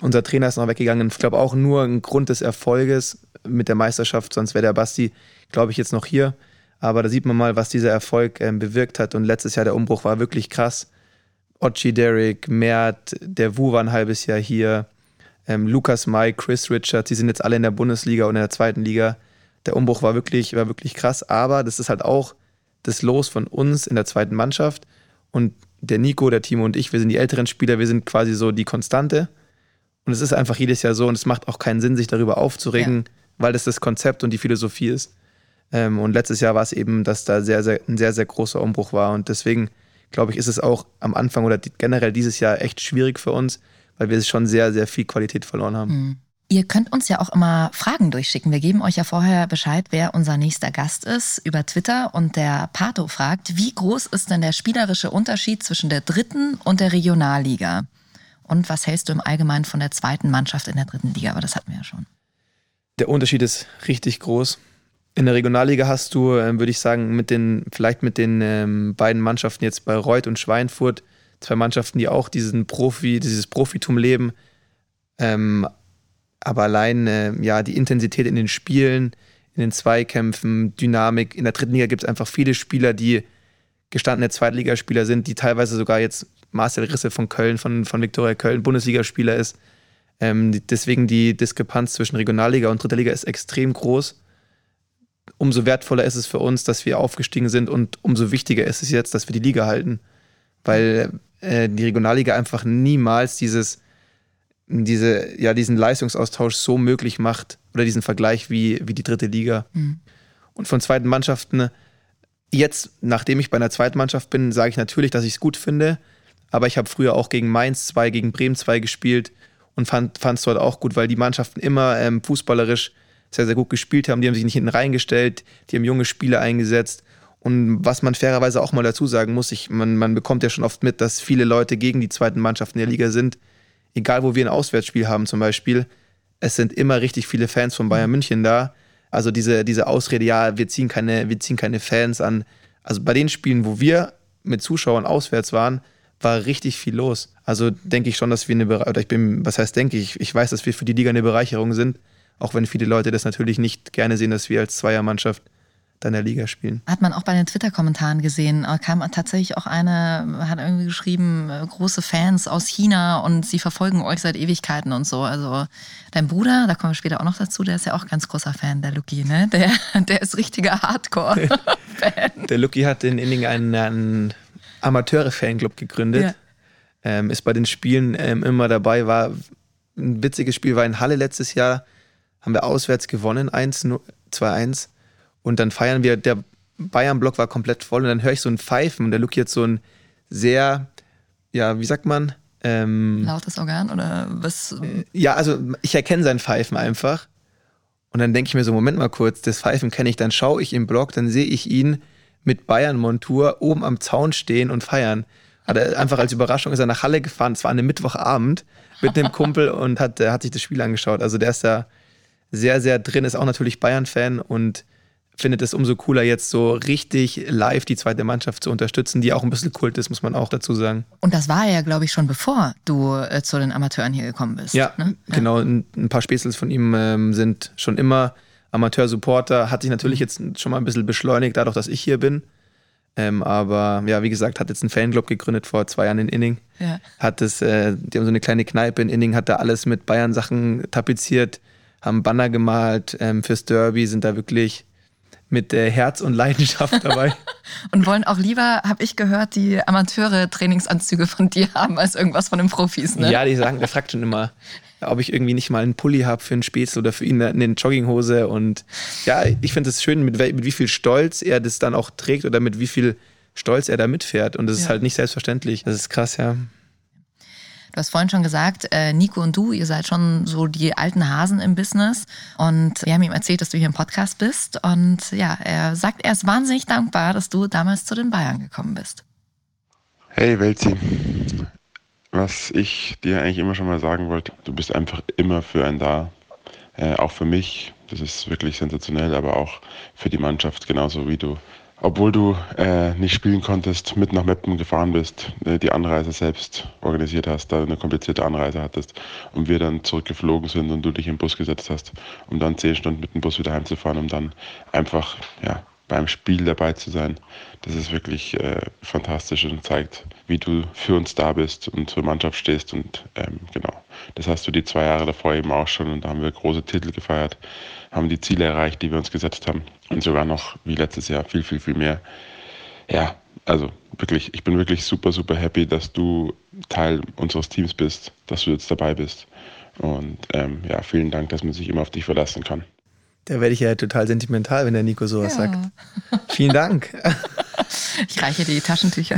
Unser Trainer ist noch weggegangen. Ich glaube auch nur ein Grund des Erfolges mit der Meisterschaft, sonst wäre der Basti, glaube ich, jetzt noch hier. Aber da sieht man mal, was dieser Erfolg bewirkt hat. Und letztes Jahr der Umbruch war wirklich krass. Oche Dedryck, Mert, der Wu war ein halbes Jahr hier. Lukas May, Chris Richards, die sind jetzt alle in der Bundesliga und in der zweiten Liga. Der Umbruch war wirklich krass. Aber das ist halt auch das Los von uns in der zweiten Mannschaft. Und der Nico, der Timo und ich, wir sind die älteren Spieler, wir sind quasi so die Konstante. Und es ist einfach jedes Jahr so und es macht auch keinen Sinn, sich darüber aufzuregen, ja, weil das Konzept und die Philosophie ist. Und letztes Jahr war es eben, dass da ein sehr, sehr großer Umbruch war. Und deswegen, glaube ich, ist es auch am Anfang oder generell dieses Jahr echt schwierig für uns, weil wir schon sehr, sehr viel Qualität verloren haben. Mhm. Ihr könnt uns ja auch immer Fragen durchschicken. Wir geben euch ja vorher Bescheid, wer unser nächster Gast ist, über Twitter. Und der Pato fragt, wie groß ist denn der spielerische Unterschied zwischen der dritten und der Regionalliga? Und was hältst du im Allgemeinen von der zweiten Mannschaft in der dritten Liga? Aber das hatten wir ja schon. Der Unterschied ist richtig groß. In der Regionalliga hast du, würde ich sagen, mit den beiden Mannschaften jetzt bei Bayreuth und Schweinfurt, 2 Mannschaften, die auch dieses Profitum leben. Aber allein die Intensität in den Spielen, in den Zweikämpfen, Dynamik. In der dritten Liga gibt es einfach viele Spieler, die gestandene Zweitligaspieler sind, die teilweise sogar jetzt Marcel Risse von Köln, von Viktoria Köln, Bundesligaspieler ist. Deswegen die Diskrepanz zwischen Regionalliga und dritter Liga ist extrem groß. Umso wertvoller ist es für uns, dass wir aufgestiegen sind und umso wichtiger ist es jetzt, dass wir die Liga halten. Weil die Regionalliga einfach niemals diesen Leistungsaustausch so möglich macht oder diesen Vergleich wie die dritte Liga. Mhm. Und von zweiten Mannschaften, jetzt, nachdem ich bei einer zweiten Mannschaft bin, sage ich natürlich, dass ich es gut finde, aber ich habe früher auch gegen Mainz 2, gegen Bremen 2 gespielt und fand es dort auch gut, weil die Mannschaften immer fußballerisch sehr, sehr gut gespielt haben, die haben sich nicht hinten reingestellt, die haben junge Spieler eingesetzt. Und was man fairerweise auch mal dazu sagen muss, man bekommt ja schon oft mit, dass viele Leute gegen die zweiten Mannschaften der Liga sind, egal wo wir ein Auswärtsspiel haben zum Beispiel, es sind immer richtig viele Fans von Bayern München da. Also diese Ausrede, ja, wir ziehen keine Fans an. Also bei den Spielen, wo wir mit Zuschauern auswärts waren, war richtig viel los. Also denke ich schon, dass wir eine ich weiß, dass wir für die Liga eine Bereicherung sind, auch wenn viele Leute das natürlich nicht gerne sehen, dass wir als Zweiermannschaft dann der Liga spielen. Hat man auch bei den Twitter-Kommentaren gesehen, kam tatsächlich auch eine, hat irgendwie geschrieben, große Fans aus China und sie verfolgen euch seit Ewigkeiten und so. Also dein Bruder, da kommen wir später auch noch dazu, der ist ja auch ganz großer Fan, der Luki, ne? Der ist richtiger Hardcore-Fan. Der Luki hat in Inning einen Amateure-Fanclub gegründet, ja. Ist bei den Spielen immer dabei, war ein witziges Spiel, war in Halle letztes Jahr, haben wir auswärts gewonnen, 2-1. Und dann feiern wir, der Bayern-Block war komplett voll und dann höre ich so ein Pfeifen und der Luki hat so ein sehr, ja, wie sagt man? Lautes Organ oder was? Ja, also ich erkenne sein Pfeifen einfach und dann denke ich mir so, Moment mal kurz, das Pfeifen kenne ich, dann schaue ich im Block, dann sehe ich ihn mit Bayern-Montur oben am Zaun stehen und feiern. Einfach als Überraschung ist er nach Halle gefahren, es war an einem Mittwochabend mit einem Kumpel und hat sich das Spiel angeschaut. Also der ist da sehr, sehr drin, ist auch natürlich Bayern-Fan und findet es umso cooler, jetzt so richtig live die zweite Mannschaft zu unterstützen, die auch ein bisschen Kult ist, muss man auch dazu sagen. Und das war ja, glaube ich, schon bevor du zu den Amateuren hier gekommen bist. Ja, ne? Genau. Ein paar Spätzels von ihm sind schon immer Amateur-Supporter. Hat sich natürlich jetzt schon mal ein bisschen beschleunigt, dadurch, dass ich hier bin. Aber ja, wie gesagt, hat jetzt einen Fanclub gegründet vor 2 Jahren in Inning. Ja. Die haben so eine kleine Kneipe in Inning, hat da alles mit Bayern-Sachen tapeziert, haben Banner gemalt fürs Derby, sind da wirklich mit Herz und Leidenschaft dabei. Und wollen auch lieber, habe ich gehört, die Amateure Trainingsanzüge von dir haben, als irgendwas von den Profis, ne? Ja, der fragt schon immer, ob ich irgendwie nicht mal einen Pulli habe für einen Spätzle oder für ihn eine Jogginghose. Und ja, ich finde es schön, mit wie viel Stolz er das dann auch trägt oder mit wie viel Stolz er da mitfährt. Und das ist halt nicht selbstverständlich. Das ist krass, ja. Du hast vorhin schon gesagt, Nico und du, ihr seid schon so die alten Hasen im Business und wir haben ihm erzählt, dass du hier im Podcast bist und ja, er sagt, er ist wahnsinnig dankbar, dass du damals zu den Bayern gekommen bist. Hey Welzi, was ich dir eigentlich immer schon mal sagen wollte, du bist einfach immer für einen da, auch für mich, das ist wirklich sensationell, aber auch für die Mannschaft genauso wie du. Obwohl du nicht spielen konntest, mit nach Meppen gefahren bist, die Anreise selbst organisiert hast, da eine komplizierte Anreise hattest und wir dann zurückgeflogen sind und du dich im Bus gesetzt hast, um dann 10 Stunden mit dem Bus wieder heimzufahren, um dann einfach beim Spiel dabei zu sein. Das ist wirklich fantastisch und zeigt, wie du für uns da bist und zur Mannschaft stehst und genau. Das hast du die 2 Jahre davor eben auch schon und da haben wir große Titel gefeiert, haben die Ziele erreicht, die wir uns gesetzt haben und sogar noch, wie letztes Jahr, viel, viel, viel mehr. Ja, also wirklich, ich bin wirklich super, super happy, dass du Teil unseres Teams bist, dass du jetzt dabei bist und vielen Dank, dass man sich immer auf dich verlassen kann. Da werde ich ja total sentimental, wenn der Nico sowas sagt. Vielen Dank. Ich reiche dir die Taschentücher.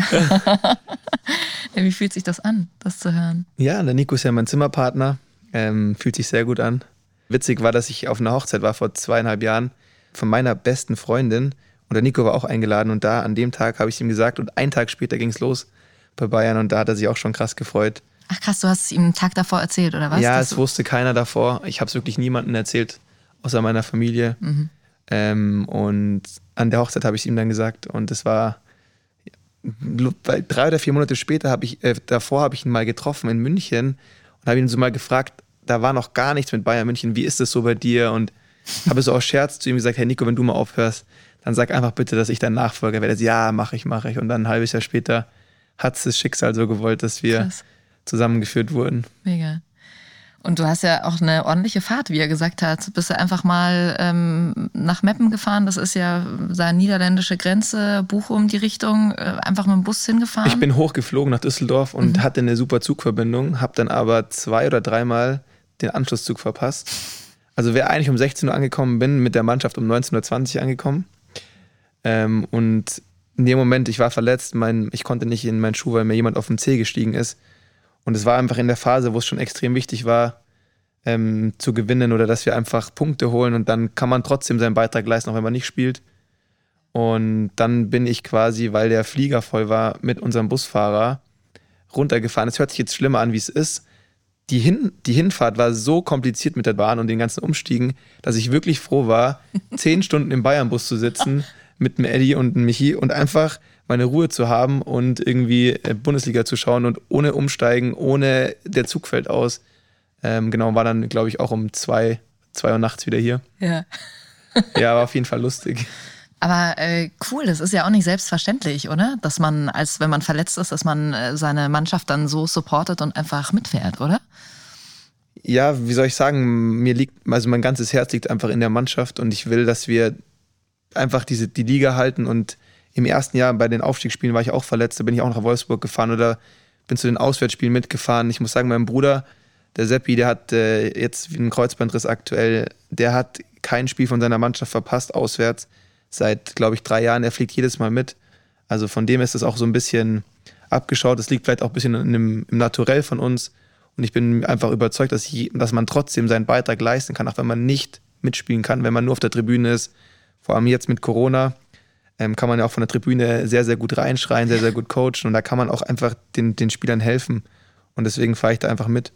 Wie fühlt sich das an, das zu hören? Ja, der Nico ist ja mein Zimmerpartner, fühlt sich sehr gut an. Witzig war, dass ich auf einer Hochzeit war vor 2,5 Jahren von meiner besten Freundin und der Nico war auch eingeladen und da an dem Tag habe ich es ihm gesagt und einen Tag später ging es los bei Bayern und da hat er sich auch schon krass gefreut. Ach krass, du hast es ihm einen Tag davor erzählt oder was? Ja, es wusste keiner davor. Ich habe es wirklich niemandem erzählt, außer meiner Familie. Mhm. Und an der Hochzeit habe ich es ihm dann gesagt und es war 3 oder 4 Monate später habe ich ihn mal getroffen in München und habe ihn so mal gefragt, da war noch gar nichts mit Bayern München, wie ist das so bei dir? Und habe so aus Scherz zu ihm gesagt, hey Nico, wenn du mal aufhörst, dann sag einfach bitte, dass ich dein Nachfolger werde. Ja, mache ich. Und dann ein halbes Jahr später hat es das Schicksal so gewollt, dass wir zusammengeführt wurden. Mega. Und du hast ja auch eine ordentliche Fahrt, wie er gesagt hat. Bist du einfach mal nach Meppen gefahren, das ist ja seine niederländische Grenze, Bochum die Richtung, einfach mit dem Bus hingefahren? Ich bin hochgeflogen nach Düsseldorf und hatte eine super Zugverbindung, habe dann aber 2 oder 3 Mal den Anschlusszug verpasst. Also wäre eigentlich um 16 Uhr angekommen, bin mit der Mannschaft um 19.20 Uhr angekommen. Und in dem Moment, ich war verletzt, ich konnte nicht in meinen Schuh, weil mir jemand auf den Zeh gestiegen ist. Und es war einfach in der Phase, wo es schon extrem wichtig war, zu gewinnen oder dass wir einfach Punkte holen und dann kann man trotzdem seinen Beitrag leisten, auch wenn man nicht spielt. Und dann bin ich quasi, weil der Flieger voll war, mit unserem Busfahrer runtergefahren. Es hört sich jetzt schlimmer an, wie es ist. Die Hinfahrt war so kompliziert mit der Bahn und den ganzen Umstiegen, dass ich wirklich froh war, 10 Stunden im Bayernbus zu sitzen mit einem Eddie und einem Michi und einfach meine Ruhe zu haben und irgendwie Bundesliga zu schauen und ohne Umsteigen, ohne der Zug fällt aus. Genau, war dann, glaube ich, auch um 2 Uhr nachts wieder hier. Ja. Ja, war auf jeden Fall lustig. Aber cool, das ist ja auch nicht selbstverständlich, oder? Dass man, als wenn man verletzt ist, dass man seine Mannschaft dann so supportet und einfach mitfährt, oder? Ja, wie soll ich sagen, mein ganzes Herz liegt einfach in der Mannschaft und ich will, dass wir einfach die Liga halten. Und im ersten Jahr bei den Aufstiegsspielen war ich auch verletzt, da bin ich auch nach Wolfsburg gefahren oder bin zu den Auswärtsspielen mitgefahren. Ich muss sagen, mein Bruder, der Seppi, der hat jetzt einen Kreuzbandriss aktuell, der hat kein Spiel von seiner Mannschaft verpasst auswärts. Seit, glaube ich, 3 Jahren, er fliegt jedes Mal mit. Also von dem ist es auch so ein bisschen abgeschaut. Das liegt vielleicht auch ein bisschen im Naturell von uns. Und ich bin einfach überzeugt, dass man trotzdem seinen Beitrag leisten kann, auch wenn man nicht mitspielen kann, wenn man nur auf der Tribüne ist. Vor allem jetzt mit Corona kann man ja auch von der Tribüne sehr, sehr gut reinschreien, sehr, sehr gut coachen. Und da kann man auch einfach den Spielern helfen. Und deswegen fahre ich da einfach mit.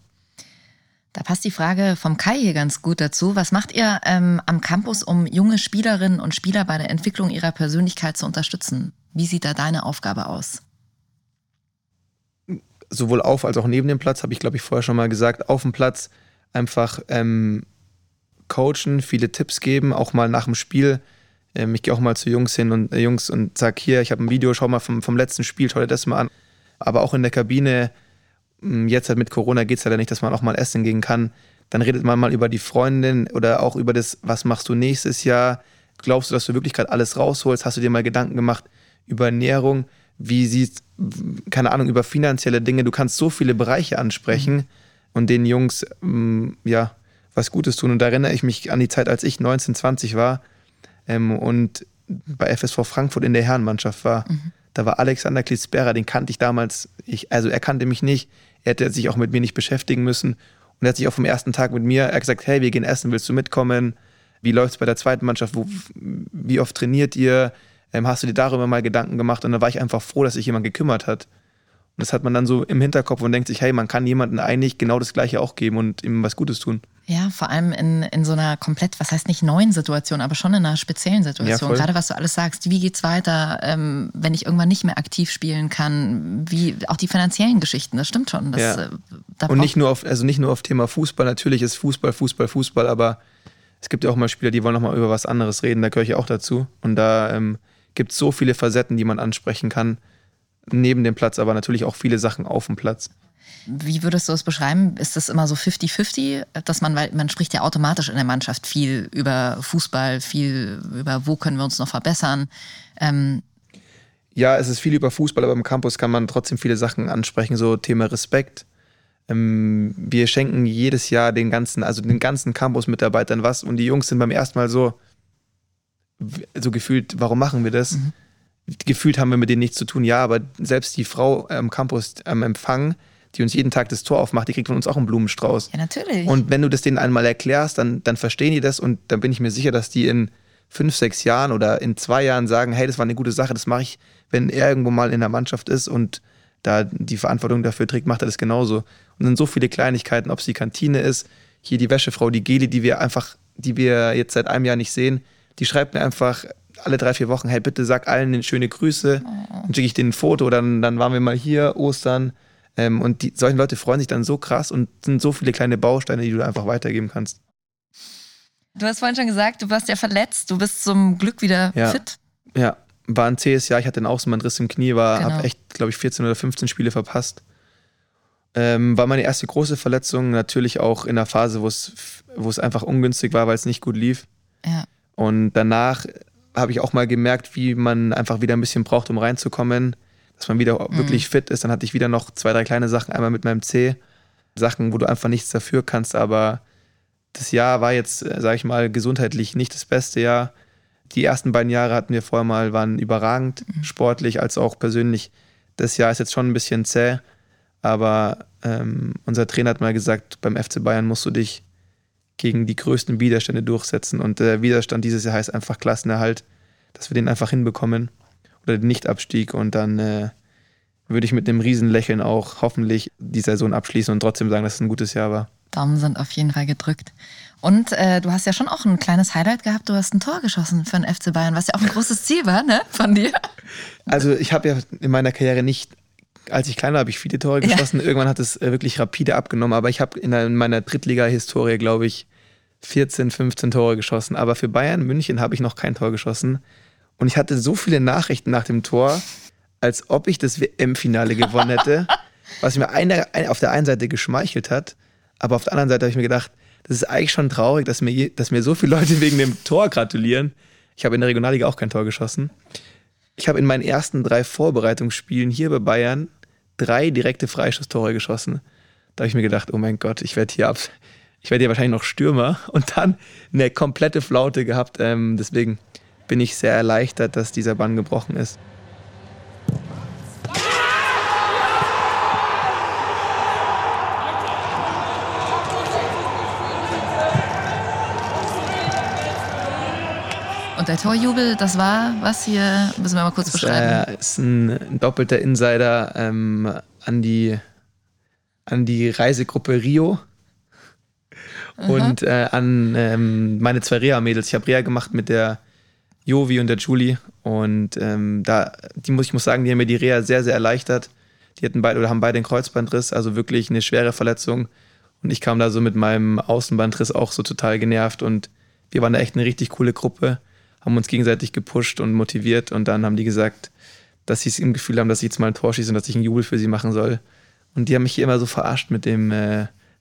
Da passt die Frage vom Kai hier ganz gut dazu. Was macht ihr am Campus, um junge Spielerinnen und Spieler bei der Entwicklung ihrer Persönlichkeit zu unterstützen? Wie sieht da deine Aufgabe aus? Sowohl auf als auch neben dem Platz, habe ich, glaube ich, vorher schon mal gesagt. Auf dem Platz einfach coachen, viele Tipps geben, auch mal nach dem Spiel. Ich gehe auch mal zu Jungs hin und Jungs und sage, hier, ich habe ein Video, schau mal vom letzten Spiel, schau dir das mal an. Aber auch in der Kabine. Jetzt halt mit Corona geht es halt nicht, dass man auch mal essen gehen kann. Dann redet man mal über die Freundin oder auch über das, was machst du nächstes Jahr? Glaubst du, dass du wirklich gerade alles rausholst? Hast du dir mal Gedanken gemacht über Ernährung? Wie sieht, keine Ahnung, über finanzielle Dinge? Du kannst so viele Bereiche ansprechen und den Jungs ja was Gutes tun. Und da erinnere ich mich an die Zeit, als ich 19, 20 war und bei FSV Frankfurt in der Herrenmannschaft war. Mhm. Da war Alexander Klitspera, den kannte ich damals. Er kannte mich nicht. Er hätte sich auch mit mir nicht beschäftigen müssen. Und er hat sich auch vom ersten Tag mit mir, er hat gesagt, hey, wir gehen essen, willst du mitkommen? Wie läuft's bei der zweiten Mannschaft? Wie oft trainiert ihr? Hast du dir darüber mal Gedanken gemacht? Und da war ich einfach froh, dass sich jemand gekümmert hat. Und das hat man dann so im Hinterkopf und denkt sich, hey, man kann jemandem eigentlich genau das Gleiche auch geben und ihm was Gutes tun. Ja, vor allem in so einer komplett, was heißt nicht neuen Situation, aber schon in einer speziellen Situation. Ja, gerade was du alles sagst, wie geht's weiter, wenn ich irgendwann nicht mehr aktiv spielen kann, wie auch die finanziellen Geschichten, das stimmt schon. Und nicht nur auf Thema Fußball, natürlich ist Fußball, aber es gibt ja auch mal Spieler, die wollen nochmal über was anderes reden, da gehöre ich auch dazu. Und da gibt es so viele Facetten, die man ansprechen kann. Neben dem Platz, aber natürlich auch viele Sachen auf dem Platz. Wie würdest du es beschreiben? Ist das immer so 50-50? Dass man spricht ja automatisch in der Mannschaft viel über Fußball, viel über wo können wir uns noch verbessern. Ja, es ist viel über Fußball, aber im Campus kann man trotzdem viele Sachen ansprechen, so Thema Respekt. Wir schenken jedes Jahr den ganzen Campus-Mitarbeitern was und die Jungs sind beim ersten Mal so gefühlt, warum machen wir das? Mhm. Gefühlt haben wir mit denen nichts zu tun, ja, aber selbst die Frau am Campus am Empfang, die uns jeden Tag das Tor aufmacht, die kriegt von uns auch einen Blumenstrauß. Ja, natürlich. Und wenn du das denen einmal erklärst, dann verstehen die das und dann bin ich mir sicher, dass die in 5, 6 Jahren oder in 2 Jahren sagen, hey, das war eine gute Sache, das mache ich, wenn er irgendwo mal in der Mannschaft ist und da die Verantwortung dafür trägt, macht er das genauso. Und sind so viele Kleinigkeiten, ob es die Kantine ist, hier die Wäschefrau, die Geli, die wir jetzt seit einem Jahr nicht sehen, die schreibt mir einfach alle 3, 4 Wochen, hey, bitte sag allen schöne Grüße, dann schicke ich denen ein Foto, dann waren wir mal hier, Ostern. Und solche Leute freuen sich dann so krass und sind so viele kleine Bausteine, die du einfach weitergeben kannst. Du hast vorhin schon gesagt, du warst ja verletzt, du bist zum Glück wieder fit. Ja, war ein zähes Jahr, ich hatte dann auch so einen Riss im Knie, habe echt, glaube ich, 14 oder 15 Spiele verpasst. War meine erste große Verletzung, natürlich auch in einer Phase, wo es einfach ungünstig war, weil es nicht gut lief. Ja. Und danach habe ich auch mal gemerkt, wie man einfach wieder ein bisschen braucht, um reinzukommen, dass man wieder wirklich fit ist. Dann hatte ich wieder noch 2, 3 kleine Sachen, einmal mit meinem Zeh, Sachen, wo du einfach nichts dafür kannst, aber das Jahr war jetzt, sage ich mal, gesundheitlich nicht das beste Jahr. Die ersten beiden Jahre hatten wir vorher mal, waren überragend, sportlich als auch persönlich. Das Jahr ist jetzt schon ein bisschen zäh, aber unser Trainer hat mal gesagt, beim FC Bayern musst du dich gegen die größten Widerstände durchsetzen. Und der Widerstand dieses Jahr heißt einfach Klassenerhalt, dass wir den einfach hinbekommen oder den Nichtabstieg. Und dann würde ich mit einem Riesenlächeln auch hoffentlich die Saison abschließen und trotzdem sagen, dass es ein gutes Jahr war. Daumen sind auf jeden Fall gedrückt. Und du hast ja schon auch ein kleines Highlight gehabt. Du hast ein Tor geschossen für den FC Bayern, was ja auch ein großes Ziel war, ne, von dir. Also ich habe ja in meiner Karriere nicht, als ich klein war, habe ich viele Tore geschossen. Ja. Irgendwann hat es wirklich rapide abgenommen. Aber ich habe in meiner Drittliga-Historie, glaube ich, 14, 15 Tore geschossen. Aber für Bayern München habe ich noch kein Tor geschossen. Und ich hatte so viele Nachrichten nach dem Tor, als ob ich das WM-Finale gewonnen hätte, was mir auf der einen Seite geschmeichelt hat. Aber auf der anderen Seite habe ich mir gedacht, das ist eigentlich schon traurig, dass mir so viele Leute wegen dem Tor gratulieren. Ich habe in der Regionalliga auch kein Tor geschossen. Ich habe in meinen ersten 3 Vorbereitungsspielen hier bei Bayern 3 direkte Freischusstore geschossen. Da habe ich mir gedacht, oh mein Gott, ich werde hier wahrscheinlich noch Stürmer. Und dann eine komplette Flaute gehabt. Deswegen bin ich sehr erleichtert, dass dieser Bann gebrochen ist. Und der Torjubel, das war was hier? Müssen wir mal kurz beschreiben. Das ist ein doppelter Insider an die Reisegruppe Rio. Aha. Und an meine 2 Reha-Mädels. Ich habe Reha gemacht mit der Jovi und der Julie. Und ich muss sagen, die haben mir die Reha sehr, sehr erleichtert. Die haben beide einen Kreuzbandriss, also wirklich eine schwere Verletzung. Und ich kam da so mit meinem Außenbandriss auch so total genervt. Und wir waren da echt eine richtig coole Gruppe, haben uns gegenseitig gepusht und motiviert, und dann haben die gesagt, dass sie es im Gefühl haben, dass ich jetzt mal ein Tor schieße und dass ich einen Jubel für sie machen soll. Und die haben mich hier immer so verarscht mit dem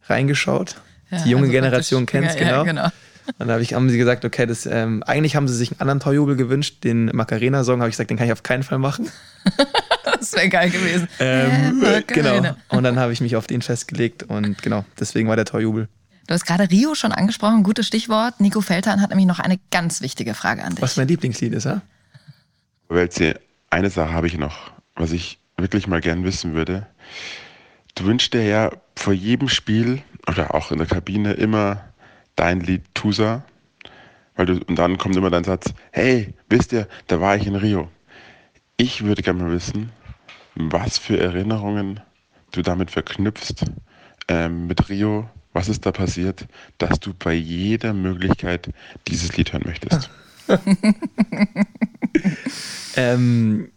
reingeschaut. Ja, die junge Generation kennt es, genau. Ja, genau. Und da haben sie gesagt, okay, eigentlich haben sie sich einen anderen Torjubel gewünscht, den Macarena-Song, habe ich gesagt, den kann ich auf keinen Fall machen. Das wäre geil gewesen. Genau. Und dann habe ich mich auf den festgelegt und genau, deswegen war der Torjubel. Du hast gerade Rio schon angesprochen, gutes Stichwort. Nico Feltern hat nämlich noch eine ganz wichtige Frage an dich. Was mein Lieblingslied ist, ja? Welze, eine Sache habe ich noch, was ich wirklich mal gern wissen würde. Du wünschst dir ja vor jedem Spiel oder auch in der Kabine immer dein Lied Tusa. Und dann kommt immer dein Satz, hey, wisst ihr, da war ich in Rio. Ich würde gerne mal wissen, was für Erinnerungen du damit verknüpfst mit Rio. Was ist da passiert, dass du bei jeder Möglichkeit dieses Lied hören möchtest? In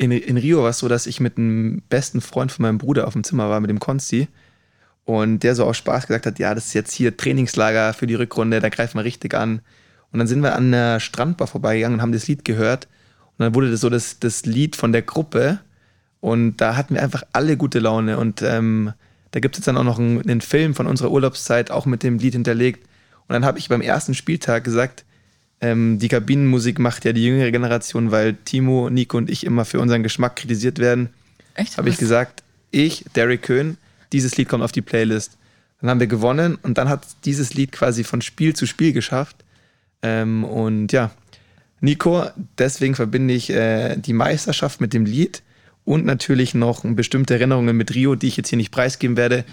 Rio war es so, dass ich mit einem besten Freund von meinem Bruder auf dem Zimmer war, mit dem Konsti. Und der so aus Spaß gesagt hat, ja, das ist jetzt hier Trainingslager für die Rückrunde, da greifen wir richtig an. Und dann sind wir an einer Strandbar vorbeigegangen und haben das Lied gehört. Und dann wurde das so das Lied von der Gruppe. Und da hatten wir einfach alle gute Laune. Und da gibt es jetzt dann auch noch einen Film von unserer Urlaubszeit, auch mit dem Lied hinterlegt. Und dann habe ich beim ersten Spieltag gesagt, die Kabinenmusik macht ja die jüngere Generation, weil Timo, Nico und ich immer für unseren Geschmack kritisiert werden. Echt? Habe ich gesagt, Derek Köhn, dieses Lied kommt auf die Playlist. Dann haben wir gewonnen und dann hat dieses Lied quasi von Spiel zu Spiel geschafft. Und ja, Nico, deswegen verbinde ich die Meisterschaft mit dem Lied. Und natürlich noch bestimmte Erinnerungen mit Rio, die ich jetzt hier nicht preisgeben werde.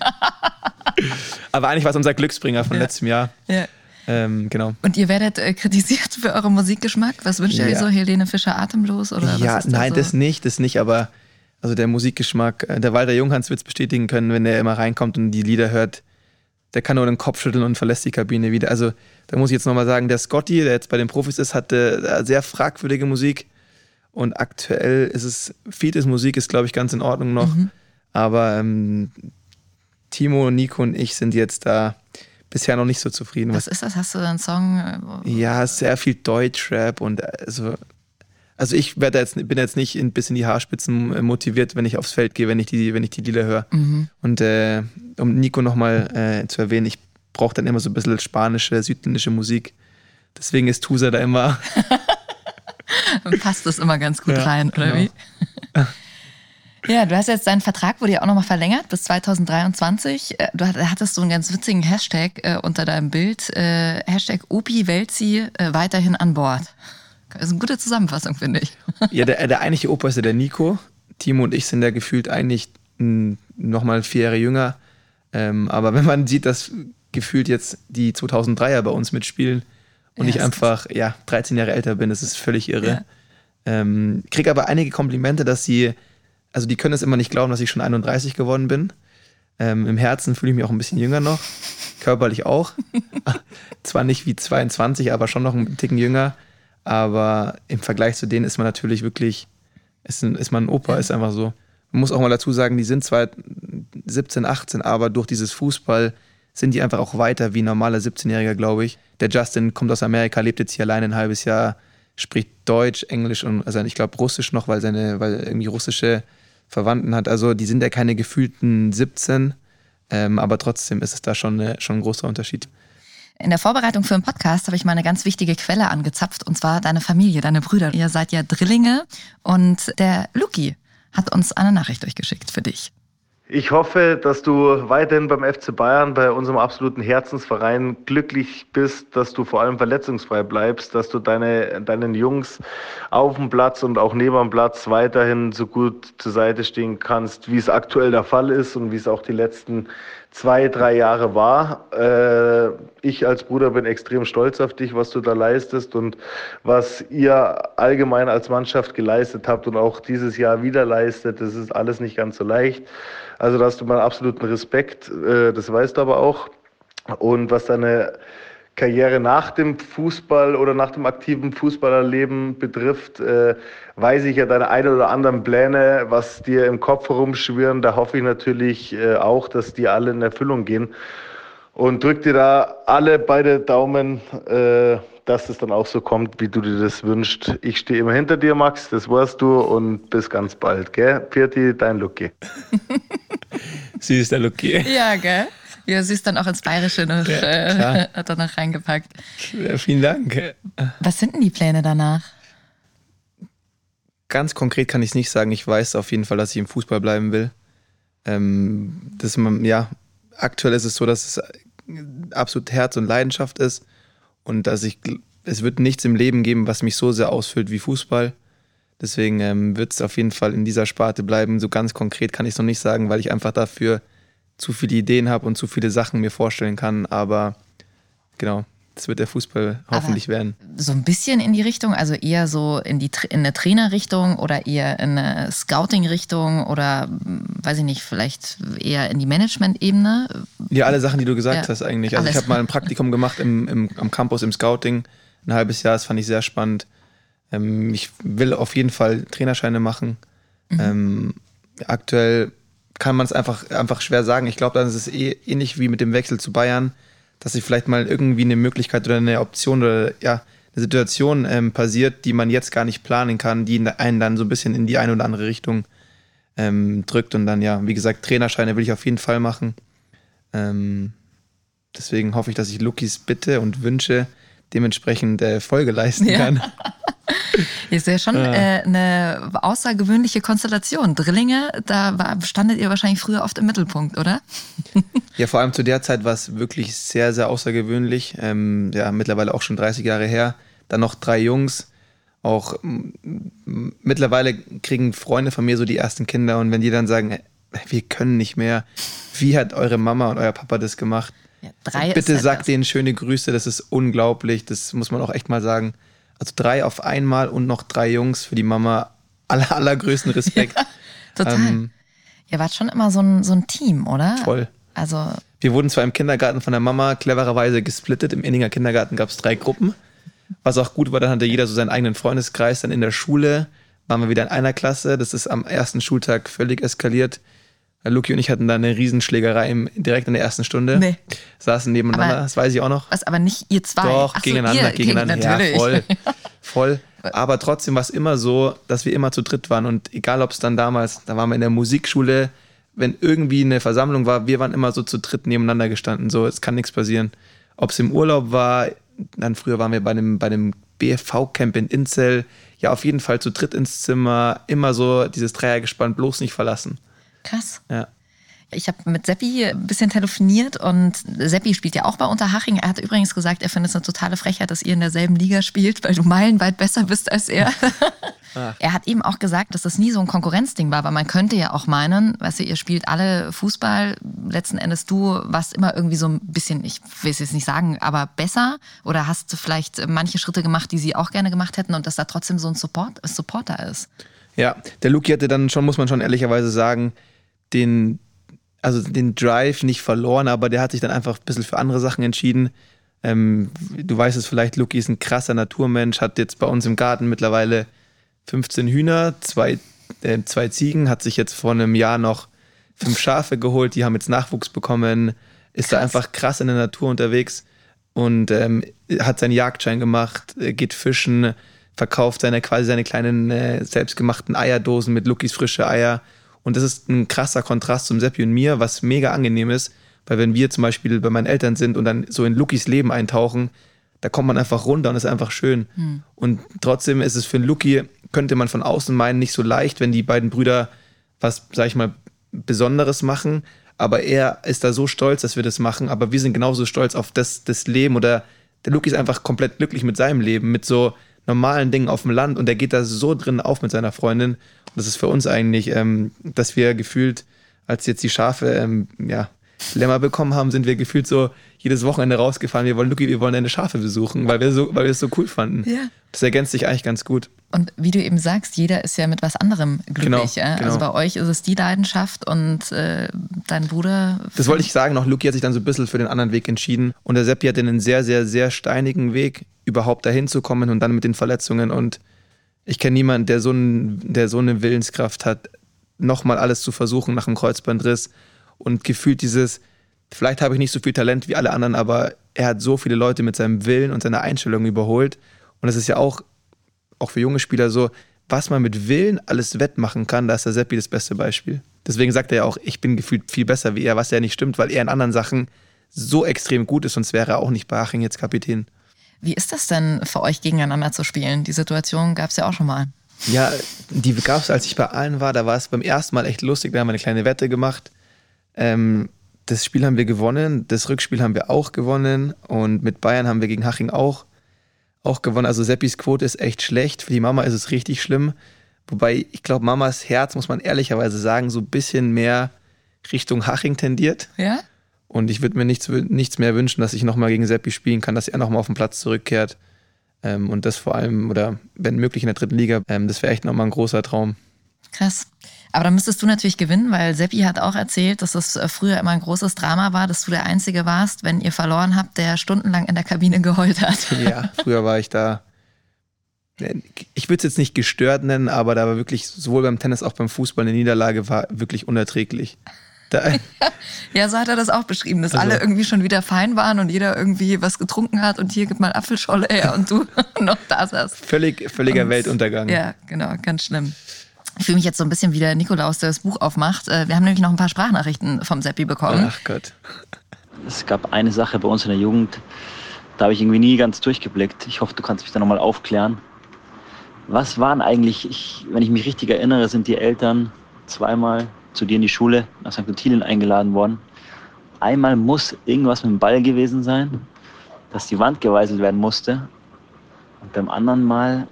Aber eigentlich war es unser Glücksbringer von letztem Jahr. Ja. Genau. Und ihr werdet kritisiert für euren Musikgeschmack? Was wünscht ihr euch so? Helene Fischer atemlos? Oder ja, was ist nein, da so? das nicht. Aber also der Musikgeschmack, der Walter Junghans wird es bestätigen können, wenn der immer reinkommt und die Lieder hört. Der kann nur den Kopf schütteln und verlässt die Kabine wieder. Also da muss ich jetzt nochmal sagen, der Scotty, der jetzt bei den Profis ist, hatte sehr fragwürdige Musik. Und aktuell ist es, Fides Musik ist, glaube ich, ganz in Ordnung noch. Mhm. Aber Timo, Nico und ich sind jetzt da bisher noch nicht so zufrieden. Was ist das? Hast du da einen Song? Ja, sehr viel Deutschrap. Und also ich bin jetzt nicht bis in die Haarspitzen motiviert, wenn ich aufs Feld gehe, wenn ich die Lieder höre. Mhm. Und um Nico nochmal zu erwähnen, ich brauche dann immer so ein bisschen spanische, südländische Musik. Deswegen ist Tusa da immer... Passt das immer ganz gut rein, oder genau. Wie? Ja, du hast jetzt deinen Vertrag, wurde ja auch nochmal verlängert bis 2023. Du hattest so einen ganz witzigen Hashtag unter deinem Bild. Hashtag Opi Welzi weiterhin an Bord. Das ist eine gute Zusammenfassung, finde ich. Ja, der eigentliche Opa ist ja der Nico. Timo und ich sind ja gefühlt eigentlich nochmal 4 Jahre jünger. Aber wenn man sieht, dass gefühlt jetzt die 2003er bei uns mitspielen, und ich einfach 13 Jahre älter bin, das ist völlig irre. Ja. Kriege aber einige Komplimente, dass die können es immer nicht glauben, dass ich schon 31 geworden bin. Im Herzen fühle ich mich auch ein bisschen jünger noch, körperlich auch. Zwar nicht wie 22, aber schon noch einen Ticken jünger. Aber im Vergleich zu denen ist man natürlich wirklich, ist man ein Opa, ist einfach so. Man muss auch mal dazu sagen, die sind zwar 17, 18, aber durch dieses Fußball sind die einfach auch weiter wie ein normaler 17-Jähriger, glaube ich. Der Justin kommt aus Amerika, lebt jetzt hier alleine ein halbes Jahr, spricht Deutsch, Englisch und also ich glaube Russisch noch, weil er irgendwie russische Verwandten hat. Also die sind ja keine gefühlten 17, aber trotzdem ist es da schon ein großer Unterschied. In der Vorbereitung für den Podcast habe ich mal eine ganz wichtige Quelle angezapft, und zwar deine Familie, deine Brüder. Ihr seid ja Drillinge und der Luki hat uns eine Nachricht durchgeschickt für dich. Ich hoffe, dass du weiterhin beim FC Bayern, bei unserem absoluten Herzensverein, glücklich bist, dass du vor allem verletzungsfrei bleibst, dass du deinen Jungs auf dem Platz und auch neben dem Platz weiterhin so gut zur Seite stehen kannst, wie es aktuell der Fall ist und wie es auch die letzten 2-3 Jahre war. Ich als Bruder bin extrem stolz auf dich, was du da leistest und was ihr allgemein als Mannschaft geleistet habt und auch dieses Jahr wieder leistet. Das ist alles nicht ganz so leicht. Also da hast du meinen absoluten Respekt, das weißt du aber auch. Und was deine Karriere nach dem Fußball oder nach dem aktiven Fußballerleben betrifft, weiß ich ja deine ein oder anderen Pläne, was dir im Kopf herumschwirren. Da hoffe ich natürlich auch, dass die alle in Erfüllung gehen. Und drück dir da alle beide Daumen, dass es dann auch so kommt, wie du dir das wünschst. Ich stehe immer hinter dir, Max, das weißt du, und bis ganz bald, gell? Pirti, dein Luki. Süß, der Luki. Ja, gell? Ja, sie ist dann auch ins Bayerische noch, hat er noch reingepackt. Ja, vielen Dank. Was sind denn die Pläne danach? Ganz konkret kann ich es nicht sagen. Ich weiß auf jeden Fall, dass ich im Fußball bleiben will. Aktuell ist es so, dass es absolut Herz und Leidenschaft ist und dass es wird nichts im Leben geben, was mich so sehr ausfüllt wie Fußball. Deswegen wird es auf jeden Fall in dieser Sparte bleiben. So ganz konkret kann ich es noch nicht sagen, weil ich einfach dafür zu viele Ideen habe und zu viele Sachen mir vorstellen kann, aber genau, das wird der Fußball hoffentlich aber werden. So ein bisschen in die Richtung, also eher so in eine Trainerrichtung oder eher in eine Scouting-Richtung oder, weiß ich nicht, vielleicht eher in die Management-Ebene? Ja, alle Sachen, die du gesagt hast eigentlich. Also ich habe mal ein Praktikum gemacht am Campus im Scouting, ein halbes Jahr, das fand ich sehr spannend. Ich will auf jeden Fall Trainerscheine machen. Mhm. Aktuell kann man es einfach schwer sagen. Ich glaube, dann ist es ähnlich wie mit dem Wechsel zu Bayern, dass sich vielleicht mal irgendwie eine Möglichkeit oder eine Option oder eine Situation passiert, die man jetzt gar nicht planen kann, die einen dann so ein bisschen in die eine oder andere Richtung drückt. Und dann, wie gesagt, Trainerscheine will ich auf jeden Fall machen. Deswegen hoffe ich, dass ich Lukis Bitte und Wünsche dementsprechend Folge leisten kann. Ist ja schon eine außergewöhnliche Konstellation. Drillinge, standet ihr wahrscheinlich früher oft im Mittelpunkt, oder? Ja, vor allem zu der Zeit war es wirklich sehr, sehr außergewöhnlich. Mittlerweile auch schon 30 Jahre her. Dann noch 3 Jungs. Auch mittlerweile kriegen Freunde von mir so die ersten Kinder. Und wenn die dann sagen, wir können nicht mehr, wie hat eure Mama und euer Papa das gemacht? Ja, 3 bitte ist sagt denen schöne Grüße, das ist unglaublich. Das muss man auch echt mal sagen. Also 3 auf einmal und noch 3 Jungs für die Mama. Allergrößten Respekt. Ja, total. Ihr wart schon immer so ein Team, oder? Voll. Also wir wurden zwar im Kindergarten von der Mama clevererweise gesplittet. Im Inninger Kindergarten gab es 3 Gruppen. Was auch gut war, dann hatte jeder so seinen eigenen Freundeskreis. Dann in der Schule waren wir wieder in einer Klasse. Das ist am ersten Schultag völlig eskaliert. Luki und ich hatten da eine Riesenschlägerei direkt in der ersten Stunde. Nee. Saßen nebeneinander, aber das weiß ich auch noch. Was, aber nicht ihr zwei? Doch, so, gegeneinander. Natürlich. Ja, voll. Aber trotzdem war es immer so, dass wir immer zu dritt waren. Und egal, ob es dann damals, da waren wir in der Musikschule, wenn irgendwie eine Versammlung war, wir waren immer so zu dritt nebeneinander gestanden. So, es kann nichts passieren. Ob es im Urlaub war, dann früher waren wir bei einem BFV-Camp in Inzell. Ja, auf jeden Fall zu dritt ins Zimmer. Immer so dieses Dreiergespann, bloß nicht verlassen. Krass. Ja. Ich habe mit Seppi ein bisschen telefoniert und Seppi spielt ja auch bei Unterhaching. Er hat übrigens gesagt, er findet es eine totale Frechheit, dass ihr in derselben Liga spielt, weil du meilenweit besser bist als er. Ach. Er hat eben auch gesagt, dass das nie so ein Konkurrenzding war, weil man könnte ja auch meinen, weißt du, ihr spielt alle Fußball, letzten Endes du warst immer irgendwie so ein bisschen, ich will es jetzt nicht sagen, aber besser oder hast du vielleicht manche Schritte gemacht, die sie auch gerne gemacht hätten und dass da trotzdem so ein Supporter ist. Ja, der Luki hatte dann schon, muss man schon ehrlicherweise sagen, den also den Drive nicht verloren, aber der hat sich dann einfach ein bisschen für andere Sachen entschieden. Du weißt es vielleicht, Luki ist ein krasser Naturmensch, hat jetzt bei uns im Garten mittlerweile 15 Hühner, zwei Ziegen, hat sich jetzt vor einem Jahr noch 5 Schafe geholt, die haben jetzt Nachwuchs bekommen, ist da einfach krass in der Natur unterwegs und hat seinen Jagdschein gemacht, geht fischen, verkauft seine kleinen selbstgemachten Eierdosen mit Lukis frische Eier. Und das ist ein krasser Kontrast zum Seppi und mir, was mega angenehm ist, weil wenn wir zum Beispiel bei meinen Eltern sind und dann so in Lukis Leben eintauchen, da kommt man einfach runter und ist einfach schön. Mhm. Und trotzdem ist es für einen Luki, könnte man von außen meinen, nicht so leicht, wenn die beiden Brüder was, sag ich mal, Besonderes machen. Aber er ist da so stolz, dass wir das machen. Aber wir sind genauso stolz auf das Leben. Oder der Luki ist einfach komplett glücklich mit seinem Leben, mit so normalen Dingen auf dem Land. Und der geht da so drin auf mit seiner Freundin. Und das ist für uns eigentlich, dass wir gefühlt, als jetzt die Schafe, Lämmer bekommen haben, sind wir gefühlt so jedes Wochenende rausgefahren. Wir wollen, Luki, wir wollen deine Schafe besuchen, weil wir es so cool fanden. Ja. Das ergänzt sich eigentlich ganz gut. Und wie du eben sagst, jeder ist ja mit was anderem glücklich. Genau, genau. Also bei euch ist es die Leidenschaft und dein Bruder... Das wollte ich sagen noch. Luki hat sich dann so ein bisschen für den anderen Weg entschieden. Und der Seppi hatte einen sehr, sehr, sehr steinigen Weg, überhaupt dahin zu kommen und dann mit den Verletzungen. Und ich kenne niemanden, der so eine Willenskraft hat, nochmal alles zu versuchen nach einem Kreuzbandriss. Und gefühlt dieses, vielleicht habe ich nicht so viel Talent wie alle anderen, aber er hat so viele Leute mit seinem Willen und seiner Einstellung überholt. Und das ist ja auch für junge Spieler so, was man mit Willen alles wettmachen kann, da ist der Seppi das beste Beispiel. Deswegen sagt er ja auch, ich bin gefühlt viel besser wie er, was ja nicht stimmt, weil er in anderen Sachen so extrem gut ist, sonst wäre er auch nicht bei Haching jetzt Kapitän. Wie ist das denn für euch, gegeneinander zu spielen? Die Situation gab es ja auch schon mal. Ja, die gab es, als ich bei Aalen war, da war es beim ersten Mal echt lustig, da haben wir eine kleine Wette gemacht. Das Spiel haben wir gewonnen, das Rückspiel haben wir auch gewonnen und mit Bayern haben wir gegen Haching auch gewonnen. Also Seppis Quote ist echt schlecht, für die Mama ist es richtig schlimm. Wobei, ich glaube, Mamas Herz, muss man ehrlicherweise sagen, so ein bisschen mehr Richtung Haching tendiert. Ja? Und ich würde mir nichts mehr wünschen, dass ich nochmal gegen Seppi spielen kann, dass er nochmal auf den Platz zurückkehrt. Und das vor allem, oder wenn möglich in der dritten Liga, das wäre echt nochmal ein großer Traum. Krass. Aber dann müsstest du natürlich gewinnen, weil Seppi hat auch erzählt, dass es früher immer ein großes Drama war, dass du der Einzige warst, wenn ihr verloren habt, der stundenlang in der Kabine geheult hat. Ja, früher war ich da, ich würde es jetzt nicht gestört nennen, aber da war wirklich sowohl beim Tennis als auch beim Fußball eine Niederlage, war wirklich unerträglich. Ja, so hat er das auch beschrieben, dass alle irgendwie schon wieder fein waren und jeder irgendwie was getrunken hat und hier gibt mal Apfelschorle her und du noch da saßt. Völliger und, Weltuntergang. Ja, genau, ganz schlimm. Ich fühle mich jetzt so ein bisschen wie der Nikolaus, der das Buch aufmacht. Wir haben nämlich noch ein paar Sprachnachrichten vom Seppi bekommen. Ach Gott. Es gab eine Sache bei uns in der Jugend, da habe ich irgendwie nie ganz durchgeblickt. Ich hoffe, du kannst mich da nochmal aufklären. Was waren eigentlich, wenn ich mich richtig erinnere, sind die Eltern zweimal zu dir in die Schule nach St. Ottilien eingeladen worden. Einmal muss irgendwas mit dem Ball gewesen sein, dass die Wand geweißelt werden musste. Und beim anderen Mal...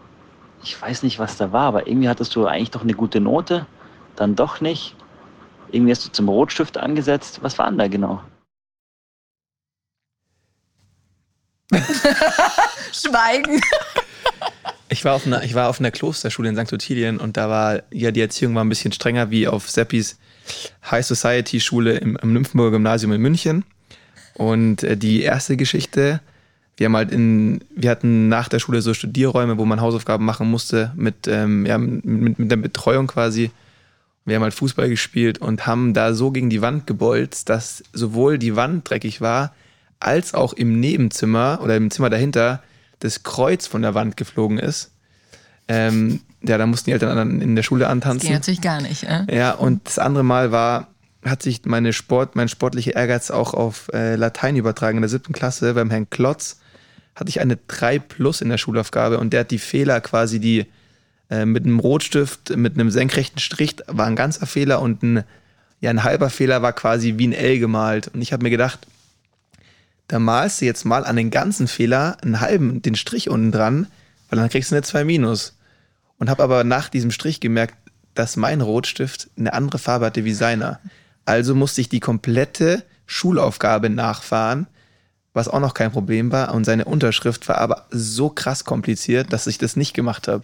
Ich weiß nicht, was da war, aber irgendwie hattest du eigentlich doch eine gute Note, dann doch nicht. Irgendwie hast du zum Rotstift angesetzt. Was war denn da genau? Schweigen. Ich war auf einer Klosterschule in St. Ottilien und da war, ja, die Erziehung war ein bisschen strenger wie auf Seppis High Society Schule im Nymphenburger Gymnasium in München. Und die erste Geschichte... Wir hatten nach der Schule so Studierräume, wo man Hausaufgaben machen musste mit der Betreuung quasi. Wir haben halt Fußball gespielt und haben da so gegen die Wand gebolzt, dass sowohl die Wand dreckig war, als auch im Nebenzimmer oder im Zimmer dahinter das Kreuz von der Wand geflogen ist. Da mussten die Eltern in der Schule antanzen. Das ging natürlich gar nicht. Ja, und das andere Mal hat sich mein sportlicher Ehrgeiz auch auf Latein übertragen. In der 7. Klasse beim Herrn Klotz hatte ich eine 3+ in der Schulaufgabe und der hat die Fehler quasi, die mit einem Rotstift, mit einem senkrechten Strich, war ein ganzer Fehler und ein halber Fehler war quasi wie ein L gemalt. Und ich habe mir gedacht, da malst du jetzt mal an den ganzen Fehler einen halben, den Strich unten dran, weil dann kriegst du eine 2-. Und habe aber nach diesem Strich gemerkt, dass mein Rotstift eine andere Farbe hatte wie seiner. Also musste ich die komplette Schulaufgabe nachfahren, was auch noch kein Problem war. Und seine Unterschrift war aber so krass kompliziert, dass ich das nicht gemacht habe.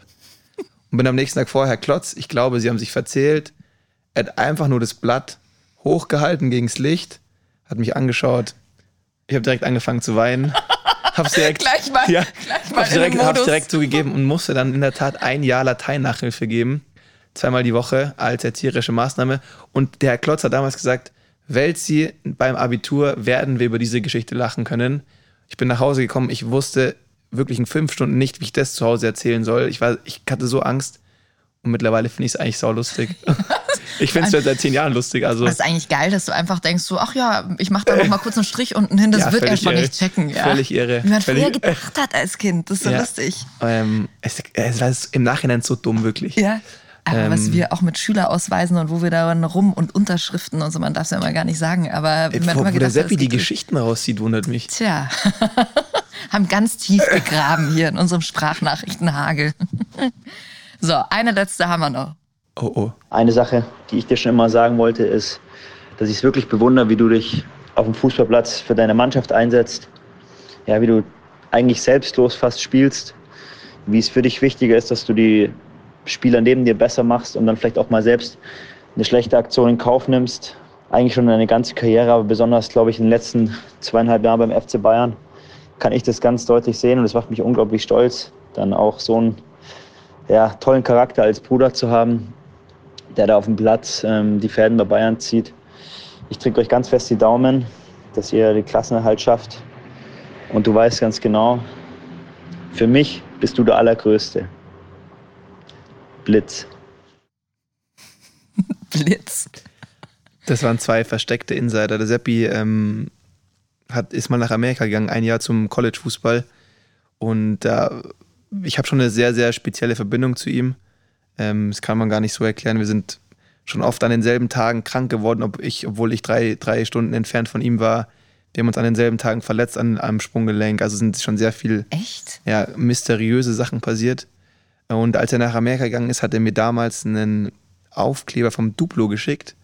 Und bin am nächsten Tag vorher Klotz, ich glaube, sie haben sich verzählt. Er hat einfach nur das Blatt hochgehalten gegens Licht, hat mich angeschaut. Ich habe direkt angefangen zu weinen. Hab's direkt zugegeben und musste dann in der Tat ein Jahr Latein-Nachhilfe geben. 2-mal die Woche als erzieherische Maßnahme. Und der Herr Klotz hat damals gesagt, Welzi, beim Abitur werden wir über diese Geschichte lachen können. Ich bin nach Hause gekommen, ich wusste wirklich in 5 Stunden nicht, wie ich das zu Hause erzählen soll. Ich hatte so Angst und mittlerweile finde ich es eigentlich saulustig. Ich finde es schon seit 10 Jahren lustig. Also. Das ist eigentlich geil, dass du einfach denkst, so, ach ja, ich mache da nochmal kurz einen Strich unten hin, das wird erstmal nicht checken. Ja. Völlig irre. Wie man früher gedacht hat als Kind, das ist so lustig. Es war im Nachhinein so dumm, wirklich. Ja. Aber was wir auch mit Schülerausweisen und wo wir da rum und Unterschriften und so, man darf es ja immer gar nicht sagen, aber wo der Seppi die Geschichten rauszieht, wundert mich. Tja, haben ganz tief gegraben hier in unserem Sprachnachrichtenhagel. So, eine letzte haben wir noch. Oh. Eine Sache, die ich dir schon immer sagen wollte, ist, dass ich es wirklich bewundere, wie du dich auf dem Fußballplatz für deine Mannschaft einsetzt. Ja, wie du eigentlich selbstlos fast spielst. Wie es für dich wichtiger ist, dass du die Spieler neben dir besser machst und dann vielleicht auch mal selbst eine schlechte Aktion in Kauf nimmst. Eigentlich schon deine ganze Karriere, aber besonders, glaube ich, in den letzten 2,5 Jahren beim FC Bayern kann ich das ganz deutlich sehen und das macht mich unglaublich stolz, dann auch so einen tollen Charakter als Bruder zu haben, der da auf dem Platz die Fäden bei Bayern zieht. Ich drücke euch ganz fest die Daumen, dass ihr den Klassenerhalt schafft und du weißt ganz genau, für mich bist du der Allergrößte. Blitz. Das waren 2 versteckte Insider. Der Seppi ist mal nach Amerika gegangen, ein Jahr zum College-Fußball. Und ich habe schon eine sehr, sehr spezielle Verbindung zu ihm. Das kann man gar nicht so erklären. Wir sind schon oft an denselben Tagen krank geworden, obwohl ich drei Stunden entfernt von ihm war. Wir haben uns an denselben Tagen verletzt an einem Sprunggelenk. Also sind schon sehr viel mysteriöse Sachen passiert. Und als er nach Amerika gegangen ist, hat er mir damals einen Aufkleber vom Duplo geschenkt,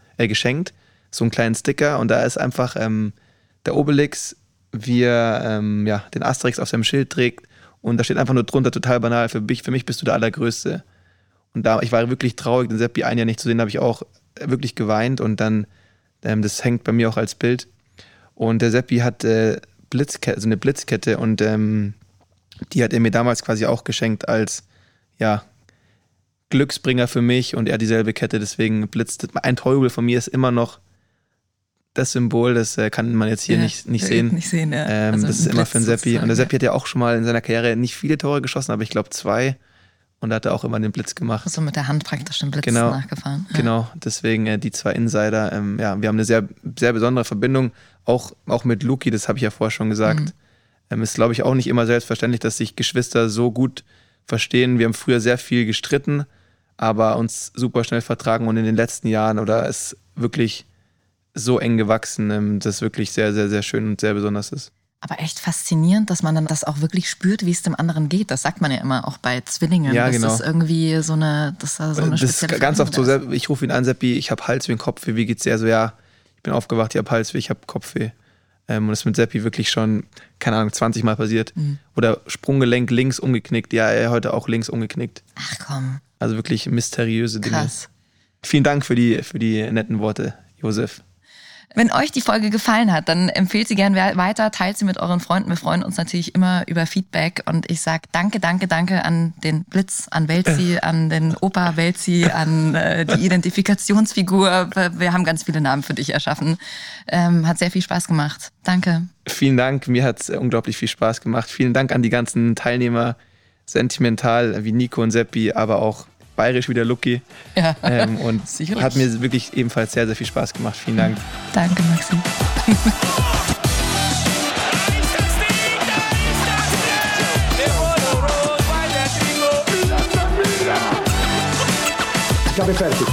so einen kleinen Sticker. Und da ist einfach der Obelix, wie er den Asterix auf seinem Schild trägt. Und da steht einfach nur drunter, total banal, für mich bist du der Allergrößte. Und ich war wirklich traurig, den Seppi ein Jahr nicht zu sehen, habe ich auch wirklich geweint. Und dann, das hängt bei mir auch als Bild. Und der Seppi hat eine Blitzkette und die hat er mir damals quasi auch geschenkt als Glücksbringer für mich und er dieselbe Kette, deswegen blitzt. Ein Teufel von mir ist immer noch das Symbol, das kann man jetzt hier nicht sehen. Nicht sehen das ist immer Blitz für den Seppi. Und der Seppi hat ja auch schon mal in seiner Karriere nicht viele Tore geschossen, aber ich glaube 2. Und da hat er auch immer den Blitz gemacht. Also mit der Hand praktisch den Blitz nachgefahren. Ja. Genau, deswegen die 2 Insider. Wir haben eine sehr, sehr besondere Verbindung, auch mit Luki, das habe ich ja vorher schon gesagt. Ist, glaube ich, auch nicht immer selbstverständlich, dass sich Geschwister so gut verstehen. Wir haben früher sehr viel gestritten, aber uns super schnell vertragen und in den letzten Jahren ist wirklich so eng gewachsen, dass es wirklich sehr, sehr, sehr schön und sehr besonders ist. Aber echt faszinierend, dass man dann das auch wirklich spürt, wie es dem anderen geht. Das sagt man ja immer auch bei Zwillingen. Ja, genau. Das ist irgendwie so eine spezielle Verbindung. Ganz oft so, ich rufe ihn an, Seppi, ich habe Halsweh und Kopfweh, wie geht's dir? Also ja, ich bin aufgewacht, ich habe Halsweh, ich habe Kopfweh. Und das ist mit Seppi wirklich schon, keine Ahnung, 20 Mal passiert. Oder Sprunggelenk links umgeknickt. Ja, er heute auch links umgeknickt. Ach komm. Also wirklich mysteriöse Dinge. Krass. Vielen Dank für die netten Worte, Josef. Wenn euch die Folge gefallen hat, dann empfehlt sie gerne weiter, teilt sie mit euren Freunden. Wir freuen uns natürlich immer über Feedback. Und ich sage danke an den Blitz, an Welzi, an den Opa Welzi, an die Identifikationsfigur. Wir haben ganz viele Namen für dich erschaffen. Hat sehr viel Spaß gemacht. Danke. Vielen Dank. Mir hat es unglaublich viel Spaß gemacht. Vielen Dank an die ganzen Teilnehmer, sentimental wie Nico und Seppi, aber auch bayerisch wieder Lucky. Ja. Und hat mir wirklich ebenfalls sehr, sehr viel Spaß gemacht. Vielen Dank. Danke, Maxi. Ich habe fertig.